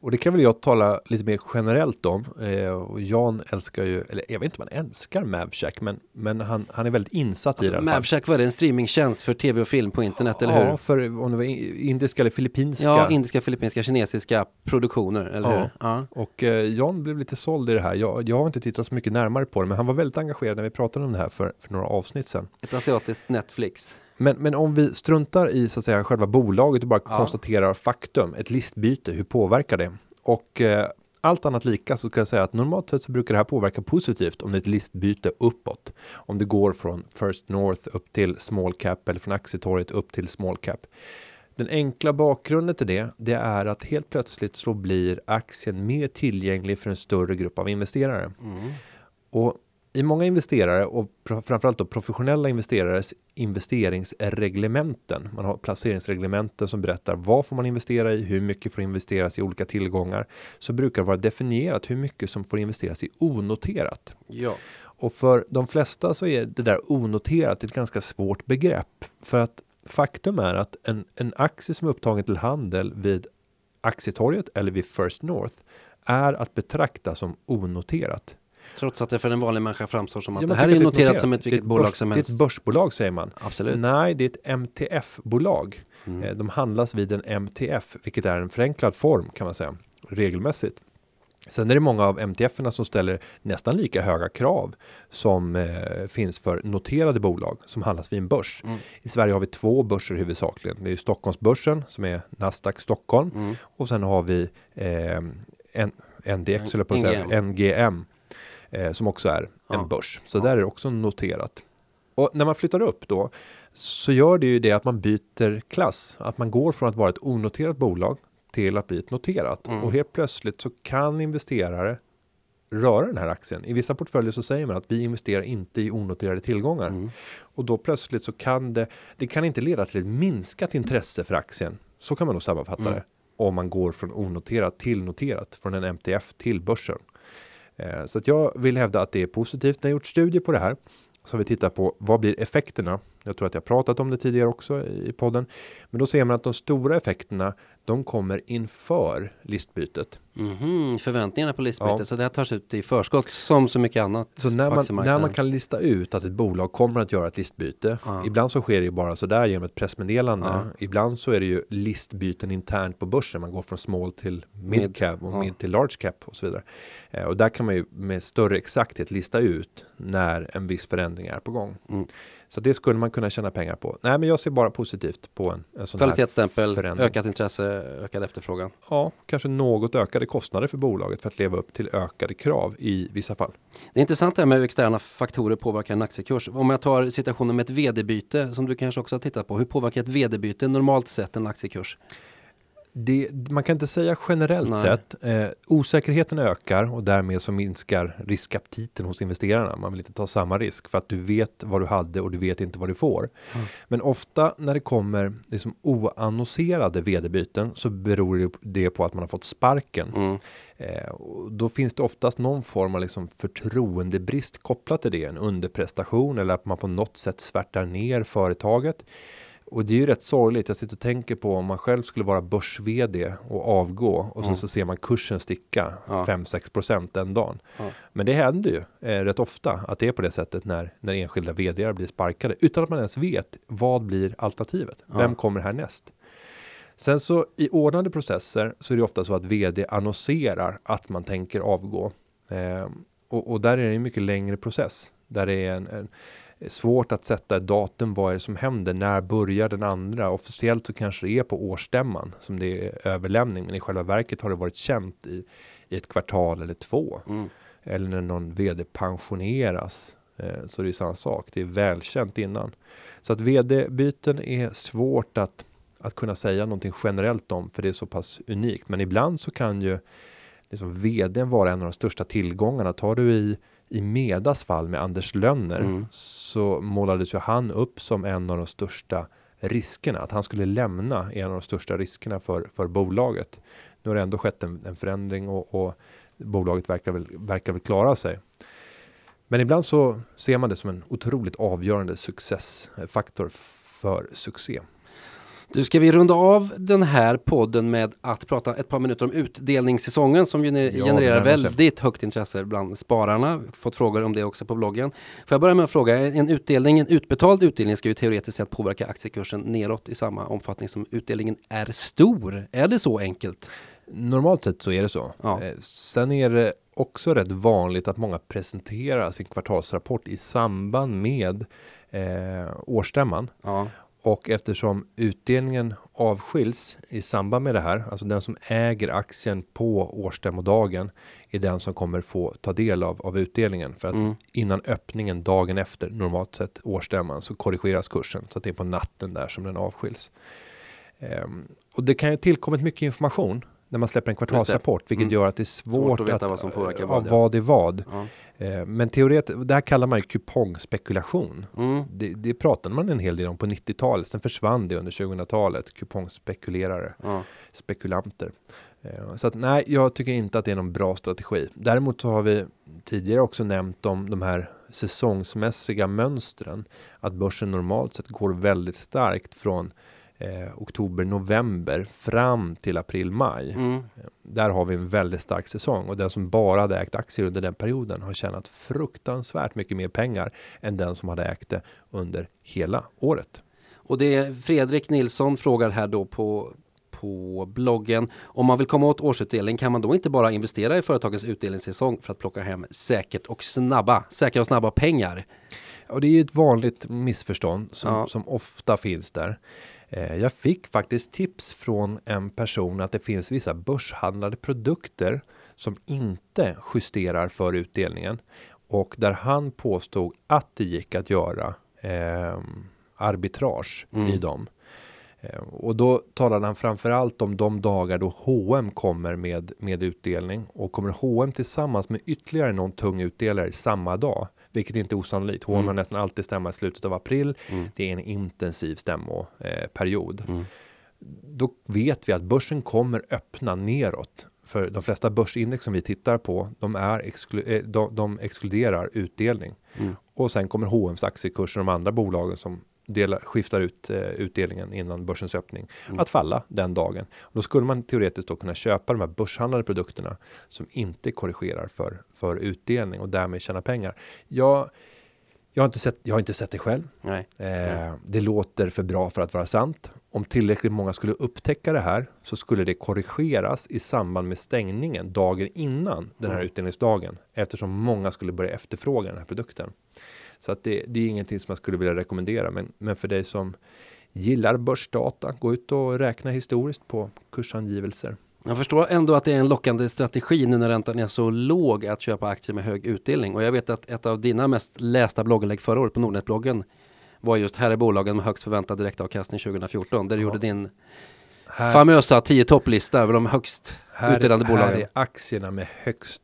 Och det kan väl jag tala lite mer generellt om. Eh, och Jan älskar ju, eller jag vet inte om han älskar Mavshack, men, men han, han är väldigt insatt alltså, i det. Mavshack var det en streamingtjänst för tv och film på internet, ja, eller hur? Ja, för om det var indiska eller filippinska. Ja, indiska, filippinska, kinesiska produktioner, eller ja. hur? Ja. Och eh, Jan blev lite såld i det här. Jag, jag har inte tittat så mycket närmare på det, men han var väldigt engagerad när vi pratade om det här för, för några avsnitt sedan. Ett asiatiskt Netflix. Men, men om vi struntar i så att säga, själva bolaget och bara ja. konstaterar faktum, ett listbyte, hur påverkar det? Och eh, allt annat lika så kan jag säga att normalt sett så brukar det här påverka positivt om det är ett listbyte uppåt. Om det går från First North upp till Small Cap eller från Aktietorget upp till Small Cap. Den enkla bakgrunden till det, det är att helt plötsligt så blir aktien mer tillgänglig för en större grupp av investerare. Mm. Och i många investerare och framförallt då professionella investerares investeringsreglementen. Man har placeringsreglementen som berättar vad får man investera i, hur mycket får investeras i olika tillgångar. Så brukar det vara definierat hur mycket som får investeras i onoterat. Ja. Och för de flesta så är det där onoterat ett ganska svårt begrepp. För att faktum är att en, en aktie som är upptagen till handel vid Aktietorget eller vid First North är att betrakta som onoterat. Trots att det för en vanlig människa framstår som att ja, det här är, är noterat noterat som ett vilket bolag börs, som helst. Det är ett börsbolag, säger man. Absolut. Nej, det är ett M T F-bolag. Mm. De handlas vid en M T F, vilket är en förenklad form kan man säga, regelmässigt. Sen är det många av M T F-erna som ställer nästan lika höga krav som eh, finns för noterade bolag som handlas vid en börs. Mm. I Sverige har vi två börser huvudsakligen. Det är ju Stockholmsbörsen som är Nasdaq Stockholm mm. och sen har vi eh, N- NDX, eller på att säga, N G M. Eh, som också är ja. en börs. Så ja. där är det också noterat. Och när man flyttar upp då så gör det ju det att man byter klass. Att man går från att vara ett onoterat bolag till att bli ett noterat. Mm. Och helt plötsligt så kan investerare röra den här aktien. I vissa portföljer så säger man att vi investerar inte i onoterade tillgångar. Mm. Och då plötsligt så kan det, det kan inte leda till ett minskat intresse för aktien. Så kan man nog sammanfatta mm. det. Om man går från onoterat till noterat. Från en M T F till börsen. Så att jag vill hävda att det är positivt. När jag gjort studier på det här så har vi tittat på vad blir effekterna. Jag tror att jag pratat om det tidigare också i podden. Men då ser man att de stora effekterna, de kommer inför listbytet. Mm-hmm, förväntningarna på listbytet. Ja. Så det här tas ut i förskott som så mycket annat. Så när man, när man kan lista ut att ett bolag kommer att göra ett listbyte. Ja. Ibland så sker det ju bara sådär genom ett pressmeddelande. Ja. Ibland så är det ju listbyten internt på börsen. Man går från small till mid-cap och ja. mid till large cap och så vidare. Och där kan man ju med större exakthet lista ut när en viss förändring är på gång. Mm. Så det skulle man kunna tjäna pengar på. Nej, men jag ser bara positivt på en, en sån här kvalitetsstämpel, ökat intresse, ökad efterfrågan. Ja, kanske något ökade kostnader för bolaget för att leva upp till ökade krav i vissa fall. Det är intressant det här med hur externa faktorer påverkar en aktiekurs. Om jag tar situationen med ett vd-byte som du kanske också har tittat på. Hur påverkar ett vd-byte normalt sett en aktiekurs? Det, man kan inte säga generellt Nej. sett. Eh, osäkerheten ökar och därmed så minskar riskaptiten hos investerarna. Man vill inte ta samma risk för att du vet vad du hade och du vet inte vad du får. Mm. Men ofta när det kommer liksom oannonserade vd-byten så beror det på att man har fått sparken. Mm. Eh, och då finns det oftast någon form av liksom förtroendebrist kopplat till det. En underprestation eller att man på något sätt svärtar ner företaget. Och det är ju rätt sorgligt. Jag sitter och tänker på om man själv skulle vara börs-vd och avgå. Och sen mm. så ser man kursen sticka ja. fem till sex procent den dagen. Ja. Men det händer ju eh, rätt ofta att det är på det sättet när, när enskilda vdar blir sparkade. Utan att man ens vet vad blir alternativet. Ja. Vem kommer härnäst? Sen så i ordnade processer så är det ofta så att vd annonserar att man tänker avgå. Eh, och, och där är det en mycket längre process. Där det är en... en svårt att sätta ett datum, vad är det som händer, när börjar den andra? Officiellt så kanske det är på årsstämman som det är överlämning, men i själva verket har det varit känt i, i ett kvartal eller två. Mm. Eller när någon vd pensioneras Så det är samma sak. Det är välkänt innan. Så att vd-byten är svårt att, att kunna säga någonting generellt om. För det är så pass unikt. Men ibland så kan ju liksom vdn vara en av de största tillgångarna. Tar du i, i Medas fall med Anders Lönner. Mm. Så målades ju han upp som en av de största riskerna. Att han skulle lämna en av de största riskerna för, för bolaget. Nu har det ändå skett en, en förändring. Och, och bolaget verkar väl, verkar väl klara sig. Men ibland så ser man det som en otroligt avgörande successfaktor för succé. Du, ska vi runda av den här podden med att prata ett par minuter om utdelningssäsongen som gener- ja, genererar väldigt högt intresse bland spararna. Fått frågor om det också på bloggen. Får jag börja med att fråga, en utdelning, en utbetald utdelning ska ju teoretiskt sett påverka aktiekursen neråt i samma omfattning som utdelningen är stor. Är det så enkelt? Normalt sett så är det så. Ja. Sen är det också rätt vanligt att många presenterar sin kvartalsrapport i samband med eh, årsstämman. Ja. Och eftersom utdelningen avskiljs i samband med det här, alltså den som äger aktien på årsstämmodagen är den som kommer få ta del av, av utdelningen. För att mm. innan öppningen dagen efter, normalt sett årsstämman, så korrigeras kursen. Så att det är på natten där som den avskiljs. Ehm, och det kan ju tillkommit mycket information när man släpper en kvartalsrapport, vilket mm. gör att det är svårt, svårt att veta att, vad som påverkar vad. Ja, vad är vad. Ja. Eh, men teoretiskt, det här kallar man ju kupongspekulation. Mm. Det, det pratade man en hel del om på nittiotalet. Sen försvann det under tjugohundratalet. Kupongspekulerare, ja. spekulanter. Eh, så att, nej, jag tycker inte att det är någon bra strategi. Däremot så har vi tidigare också nämnt om de här säsongsmässiga mönstren. Att börsen normalt sett går väldigt starkt från Eh, oktober, november fram till april, maj. Mm. Där har vi en väldigt stark säsong och den som bara hade ägt aktier under den perioden har tjänat fruktansvärt mycket mer pengar än den som hade ägt det under hela året. Och det är Fredrik Nilsson frågar här då på, på bloggen. Om man vill komma åt årsutdelning, kan man då inte bara investera i företagens utdelningssäsong för att plocka hem säkert och snabba, säkra och snabba pengar? Och det är ju ett vanligt missförstånd som, ja. som ofta finns där. Jag fick faktiskt tips från en person att det finns vissa börshandlade produkter som inte justerar för utdelningen. Och där han påstod att det gick att göra eh, arbitrage mm. i dem. Eh, och då talade han framförallt om de dagar då H och M kommer med, med utdelning. Och kommer H och M tillsammans med ytterligare någon tung utdelare samma dag. Vilket inte är osannolikt. H och M mm. har nästan alltid stämma i slutet av april. Mm. Det är en intensiv stämmoperiod. Mm. Då vet vi att börsen kommer öppna neråt. För de flesta börsindex som vi tittar på, de, är exklu- de, de exkluderar utdelning. Mm. Och sen kommer H och M's aktiekurser och de andra bolagen som delar, skiftar ut eh, utdelningen innan börsens öppning mm. att falla den dagen. Då skulle man teoretiskt då kunna köpa de här börshandlade produkterna som inte korrigerar för, för utdelning och därmed tjäna pengar. Jag, jag, har, inte sett, jag har inte sett det själv. Nej. Eh, Nej. Det låter för bra för att vara sant. Om tillräckligt många skulle upptäcka det här så skulle det korrigeras i samband med stängningen dagen innan den här mm. utdelningsdagen, eftersom många skulle börja efterfråga den här produkten. Så att det, det är ingenting som jag skulle vilja rekommendera. Men, men för dig som gillar börsdata, gå ut och räkna historiskt på kursangivelser. Jag förstår ändå att det är en lockande strategi nu när räntan är så låg att köpa aktier med hög utdelning. Och jag vet att ett av dina mest lästa blogginlägg förra året på Nordnetbloggen var just här i bolagen med högst förväntad direktavkastning tjugohundrafjorton. Där du ja. gjorde din här, famösa tio topplista över de högst här, utdelande bolagen. Här är aktierna med högst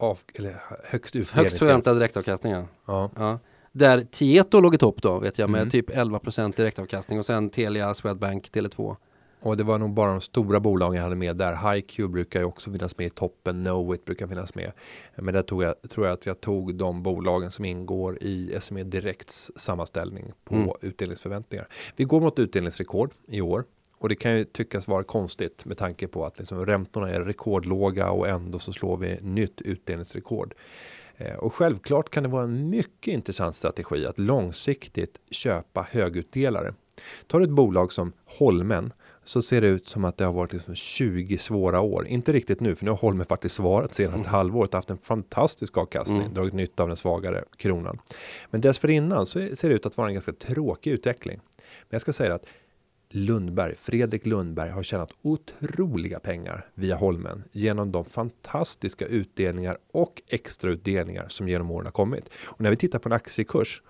Av, eller högst, högst förväntad direktavkastning. Ja. Ja. Ja. Där Tieto låg i topp då, vet jag, med mm. typ elva procent direktavkastning. Och sen Telia, Swedbank, Tele två. Och det var nog bara de stora bolagen jag hade med där. H I Q brukar ju också finnas med i toppen. Knowit brukar finnas med. Men där tog jag, tror jag att jag tog de bolagen som ingår i S M E Direkts sammanställning på mm. utdelningsförväntningar. Vi går mot utdelningsrekord i år. Och det kan ju tyckas vara konstigt med tanke på att liksom räntorna är rekordlåga och ändå så slår vi nytt utdelningsrekord. Eh, och självklart kan det vara en mycket intressant strategi att långsiktigt köpa högutdelare. Tar ett bolag som Holmen så ser det ut som att det har varit liksom tjugo svåra år. Inte riktigt nu, för nu har Holmen faktiskt svarat senast mm. halvåret, haft en fantastisk avkastning, mm. dragit nytta av den svagare kronan. Men dessförinnan så ser det ut att vara en ganska tråkig utveckling. Men jag ska säga att Lundberg, Fredrik Lundberg har tjänat otroliga pengar via Holmen genom de fantastiska utdelningar och extrautdelningar som genom åren har kommit. Och när vi tittar på en aktiekurs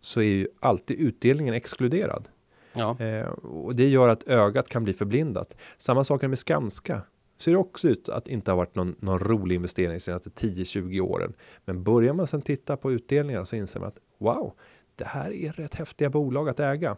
så är ju alltid utdelningen exkluderad. Ja. Eh, och det gör att ögat kan bli förblindat. Samma sak med Skanska. Ser det också ut att inte ha varit någon, någon rolig investering de senaste tio till tjugo åren. Men börjar man sedan titta på utdelningar så inser man att wow, det här är rätt häftiga bolag att äga.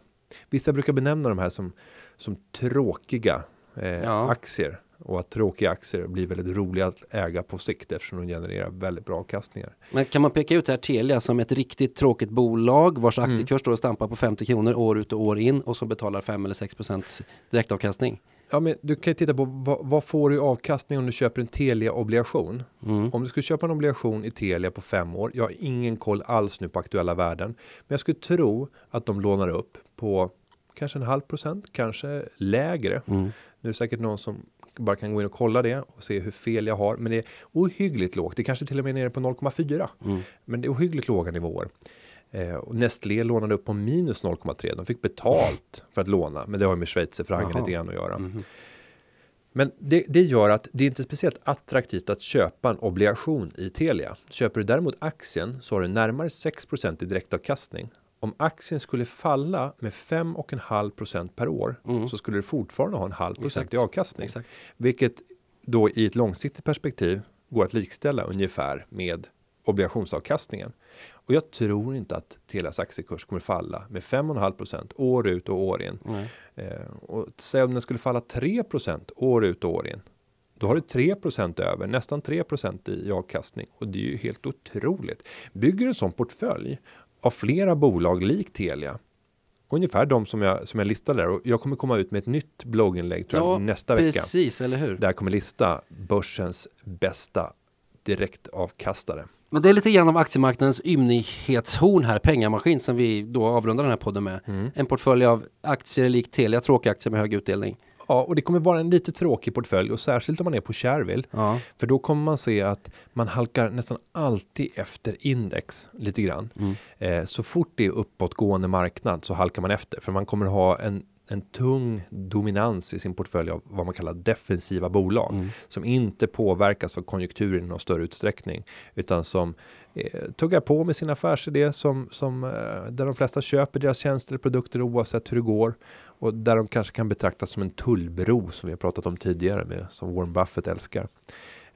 Vissa brukar benämna de här som, som tråkiga eh, ja. aktier. Och att tråkiga aktier blir väldigt roliga att äga på sikt eftersom de genererar väldigt bra avkastningar. Men kan man peka ut här Telia som ett riktigt tråkigt bolag vars aktiekurs mm. står och stampar på femtio kronor år ut och år in och som betalar fem eller sex procent direktavkastning? Ja, men du kan ju titta på vad, vad får du i avkastning om du köper en Telia-obligation. Mm. Om du skulle köpa en obligation i Telia på fem år, jag har ingen koll alls nu på aktuella värden. Men jag skulle tro att de lånar upp på kanske en halv procent, kanske lägre. Mm. Nu är det säkert någon som bara kan gå in och kolla det och se hur fel jag har. Men det är ohyggligt lågt. Det kanske till och med är nere på noll komma fyra. Mm. Men det är ohyggligt låga nivåer. Eh, och Nestlé lånade upp på minus noll komma tre. De fick betalt för att låna. Men det har ju med schweizerfrangen lite grann att göra. Mm-hmm. Men det, det gör att det är inte speciellt attraktivt att köpa en obligation i Telia. Köper du däremot aktien så har du närmare sex procent i direktavkastning. Om aktien skulle falla med fem komma fem procent per år mm. så skulle du fortfarande ha en halv procent i avkastning. Exakt. Vilket då i ett långsiktigt perspektiv går att likställa ungefär med obligationsavkastningen. Och jag tror inte att Telias aktiekurs kommer falla med fem komma fem procent år ut och år in. Mm. Eh, och säg om den skulle falla tre procent år ut och år in. Då har du tre procent över, nästan tre procent i avkastning. Och det är ju helt otroligt. Bygger en sån portfölj av flera bolag lik Telia. Ungefär de som jag, som jag listade där. Och jag kommer komma ut med ett nytt blogginlägg tror ja, jag, nästa precis, vecka. Precis, eller hur? Där jag kommer lista börsens bästa direktavkastare. Men det är lite grann av aktiemarknadens ymnighetshorn här, pengamaskin, som vi då avrundar den här podden med. Mm. En portfölj av aktier lik Telia, tråkiga aktier med hög utdelning. Ja, och det kommer vara en lite tråkig portfölj och särskilt om man är på Kärvil. Ja. För då kommer man se att man halkar nästan alltid efter index lite grann. Mm. Eh, så fort det är uppåtgående marknad så halkar man efter. För man kommer ha en, en tung dominans i sin portfölj av vad man kallar defensiva bolag. Mm. Som inte påverkas av konjunkturen i någon större utsträckning. Utan som eh, tuggar på med sin affärsidé som, som, eh, där de flesta köper deras tjänster och produkter oavsett hur det går. Och där de kanske kan betraktas som en tullbro som vi har pratat om tidigare med, som Warren Buffett älskar.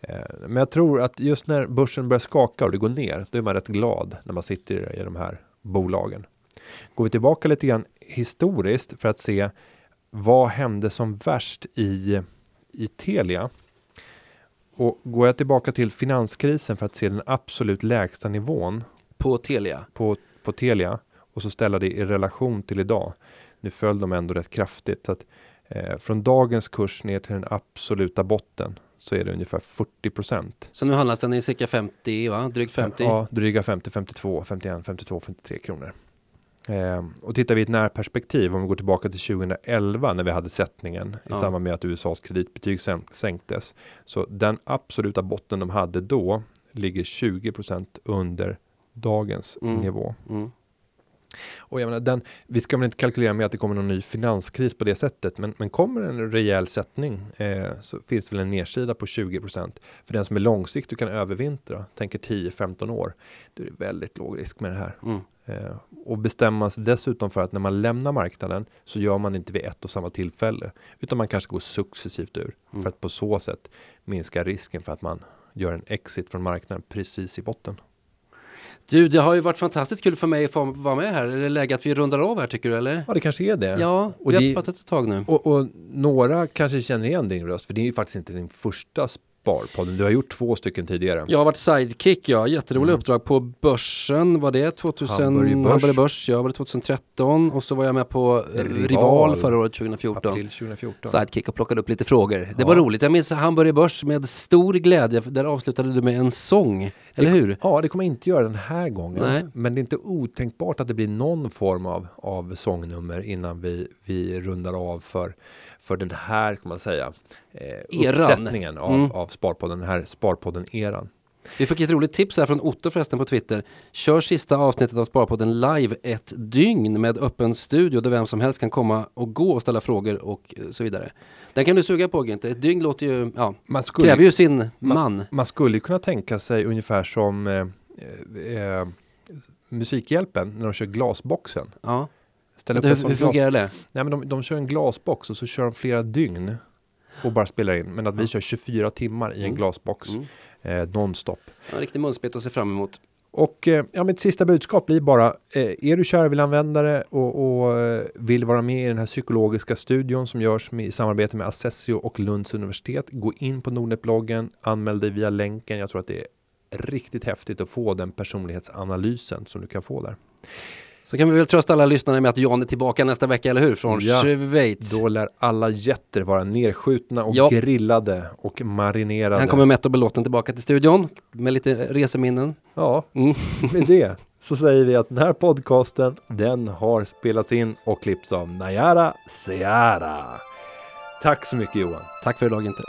Eh, men jag tror att just när börsen börjar skaka och det går ner, då är man rätt glad när man sitter i de här bolagen. Går vi tillbaka lite grann historiskt för att se vad hände som värst i, i Telia. Och går jag tillbaka till finanskrisen för att se den absolut lägsta nivån på Telia. På, på Telia och så ställa det i relation till idag. Nu föll de ändå rätt kraftigt. Så att, eh, från dagens kurs ner till den absoluta botten så är det ungefär fyrtio procent. Så nu handlas den i cirka femtio, va? Drygt femtio? Ja, dryga femtio, femtiotvå, femtioett, femtiotvå, femtiotre kronor. Eh, och tittar vi i ett närperspektiv, om vi går tillbaka till tjugoelva när vi hade sättningen ja. i samband med att U S A:s kreditbetyg sänktes. Så den absoluta botten de hade då ligger tjugo procent under dagens mm. nivå. Mm. Och jag menar, den, vi ska väl inte kalkulera med att det kommer någon ny finanskris på det sättet, men, men kommer en rejäl sättning eh, så finns väl en nedsida på tjugo procent. För den som är långsiktig och kan övervintra, tänker tio till femton år, då är det väldigt låg risk med det här. Mm. Eh, och bestämmas dessutom för att när man lämnar marknaden så gör man inte vid ett och samma tillfälle, utan man kanske går successivt ur mm. för att på så sätt minska risken för att man gör en exit från marknaden precis i botten. Du, det har ju varit fantastiskt kul för mig att få vara med här. Är det läge att vi rundar av här, tycker du, eller? Ja, det kanske är det. Ja, och vi har det, pratat ett tag nu. Och, och några kanske känner igen din röst, för det är ju faktiskt inte din första Sparpodden. Du har gjort två stycken tidigare. Jag har varit sidekick, ja. Jätteroligt mm. uppdrag på börsen. Var det tvåtusen... Hamburg Börs. Ja, var det tjugotretton. Och så var jag med på Rival, Rival förra året, tjugofjorton. April tjugofjorton. Sidekick och plockade upp lite frågor. Det ja. var roligt. Jag minns Hamburg Börs med stor glädje. Där avslutade du med en sång. Eller det, hur? Ja, det kommer jag inte göra den här gången. Nej. Men det är inte otänkbart att det blir någon form av, av sångnummer innan vi, vi rundar av för, för den här, kan man säga, Eh, uppsättningen av, mm. av Sparpodden, den här Sparpodden-eran. Vi fick ett roligt tips här från Otto förresten på Twitter. Kör sista avsnittet av Sparpodden live ett dygn med öppen studio där vem som helst kan komma och gå och ställa frågor och så vidare. Den kan du suga på, inte. Ett dygn låter ju, ja, man skulle, kräver ju sin man. Man, man skulle ju kunna tänka sig ungefär som eh, eh, Musikhjälpen när de kör glasboxen. Ja. Ställer upp hur hur fungerar glas... det? Nej, men de, de kör en glasbox och så kör de flera dygn och bara spelar in. Men att vi mm. kör tjugofyra timmar i en mm. glasbox eh, nonstop. Ja, riktigt munspet att se fram emot. Och eh, ja, mitt sista budskap blir bara, eh, är du Kärvil-användare och, och eh, vill vara med i den här psykologiska studion som görs med, i samarbete med Assessio och Lunds universitet, gå in på Nordnet-bloggen, anmäl dig via länken. Jag tror att det är riktigt häftigt att få den personlighetsanalysen som du kan få där. Så kan vi väl trösta alla lyssnare med att Jan är tillbaka nästa vecka, eller hur? Från ja, Schweiz. Då lär alla jätter vara nedskjutna och ja. grillade och marinerade. Han kommer mätt och belåten tillbaka till studion med lite reseminnen. Ja, mm. med det så säger vi att den här podcasten, den har spelats in och klippts av Najara Seara. Tack så mycket, Johan. Tack för idag, inte.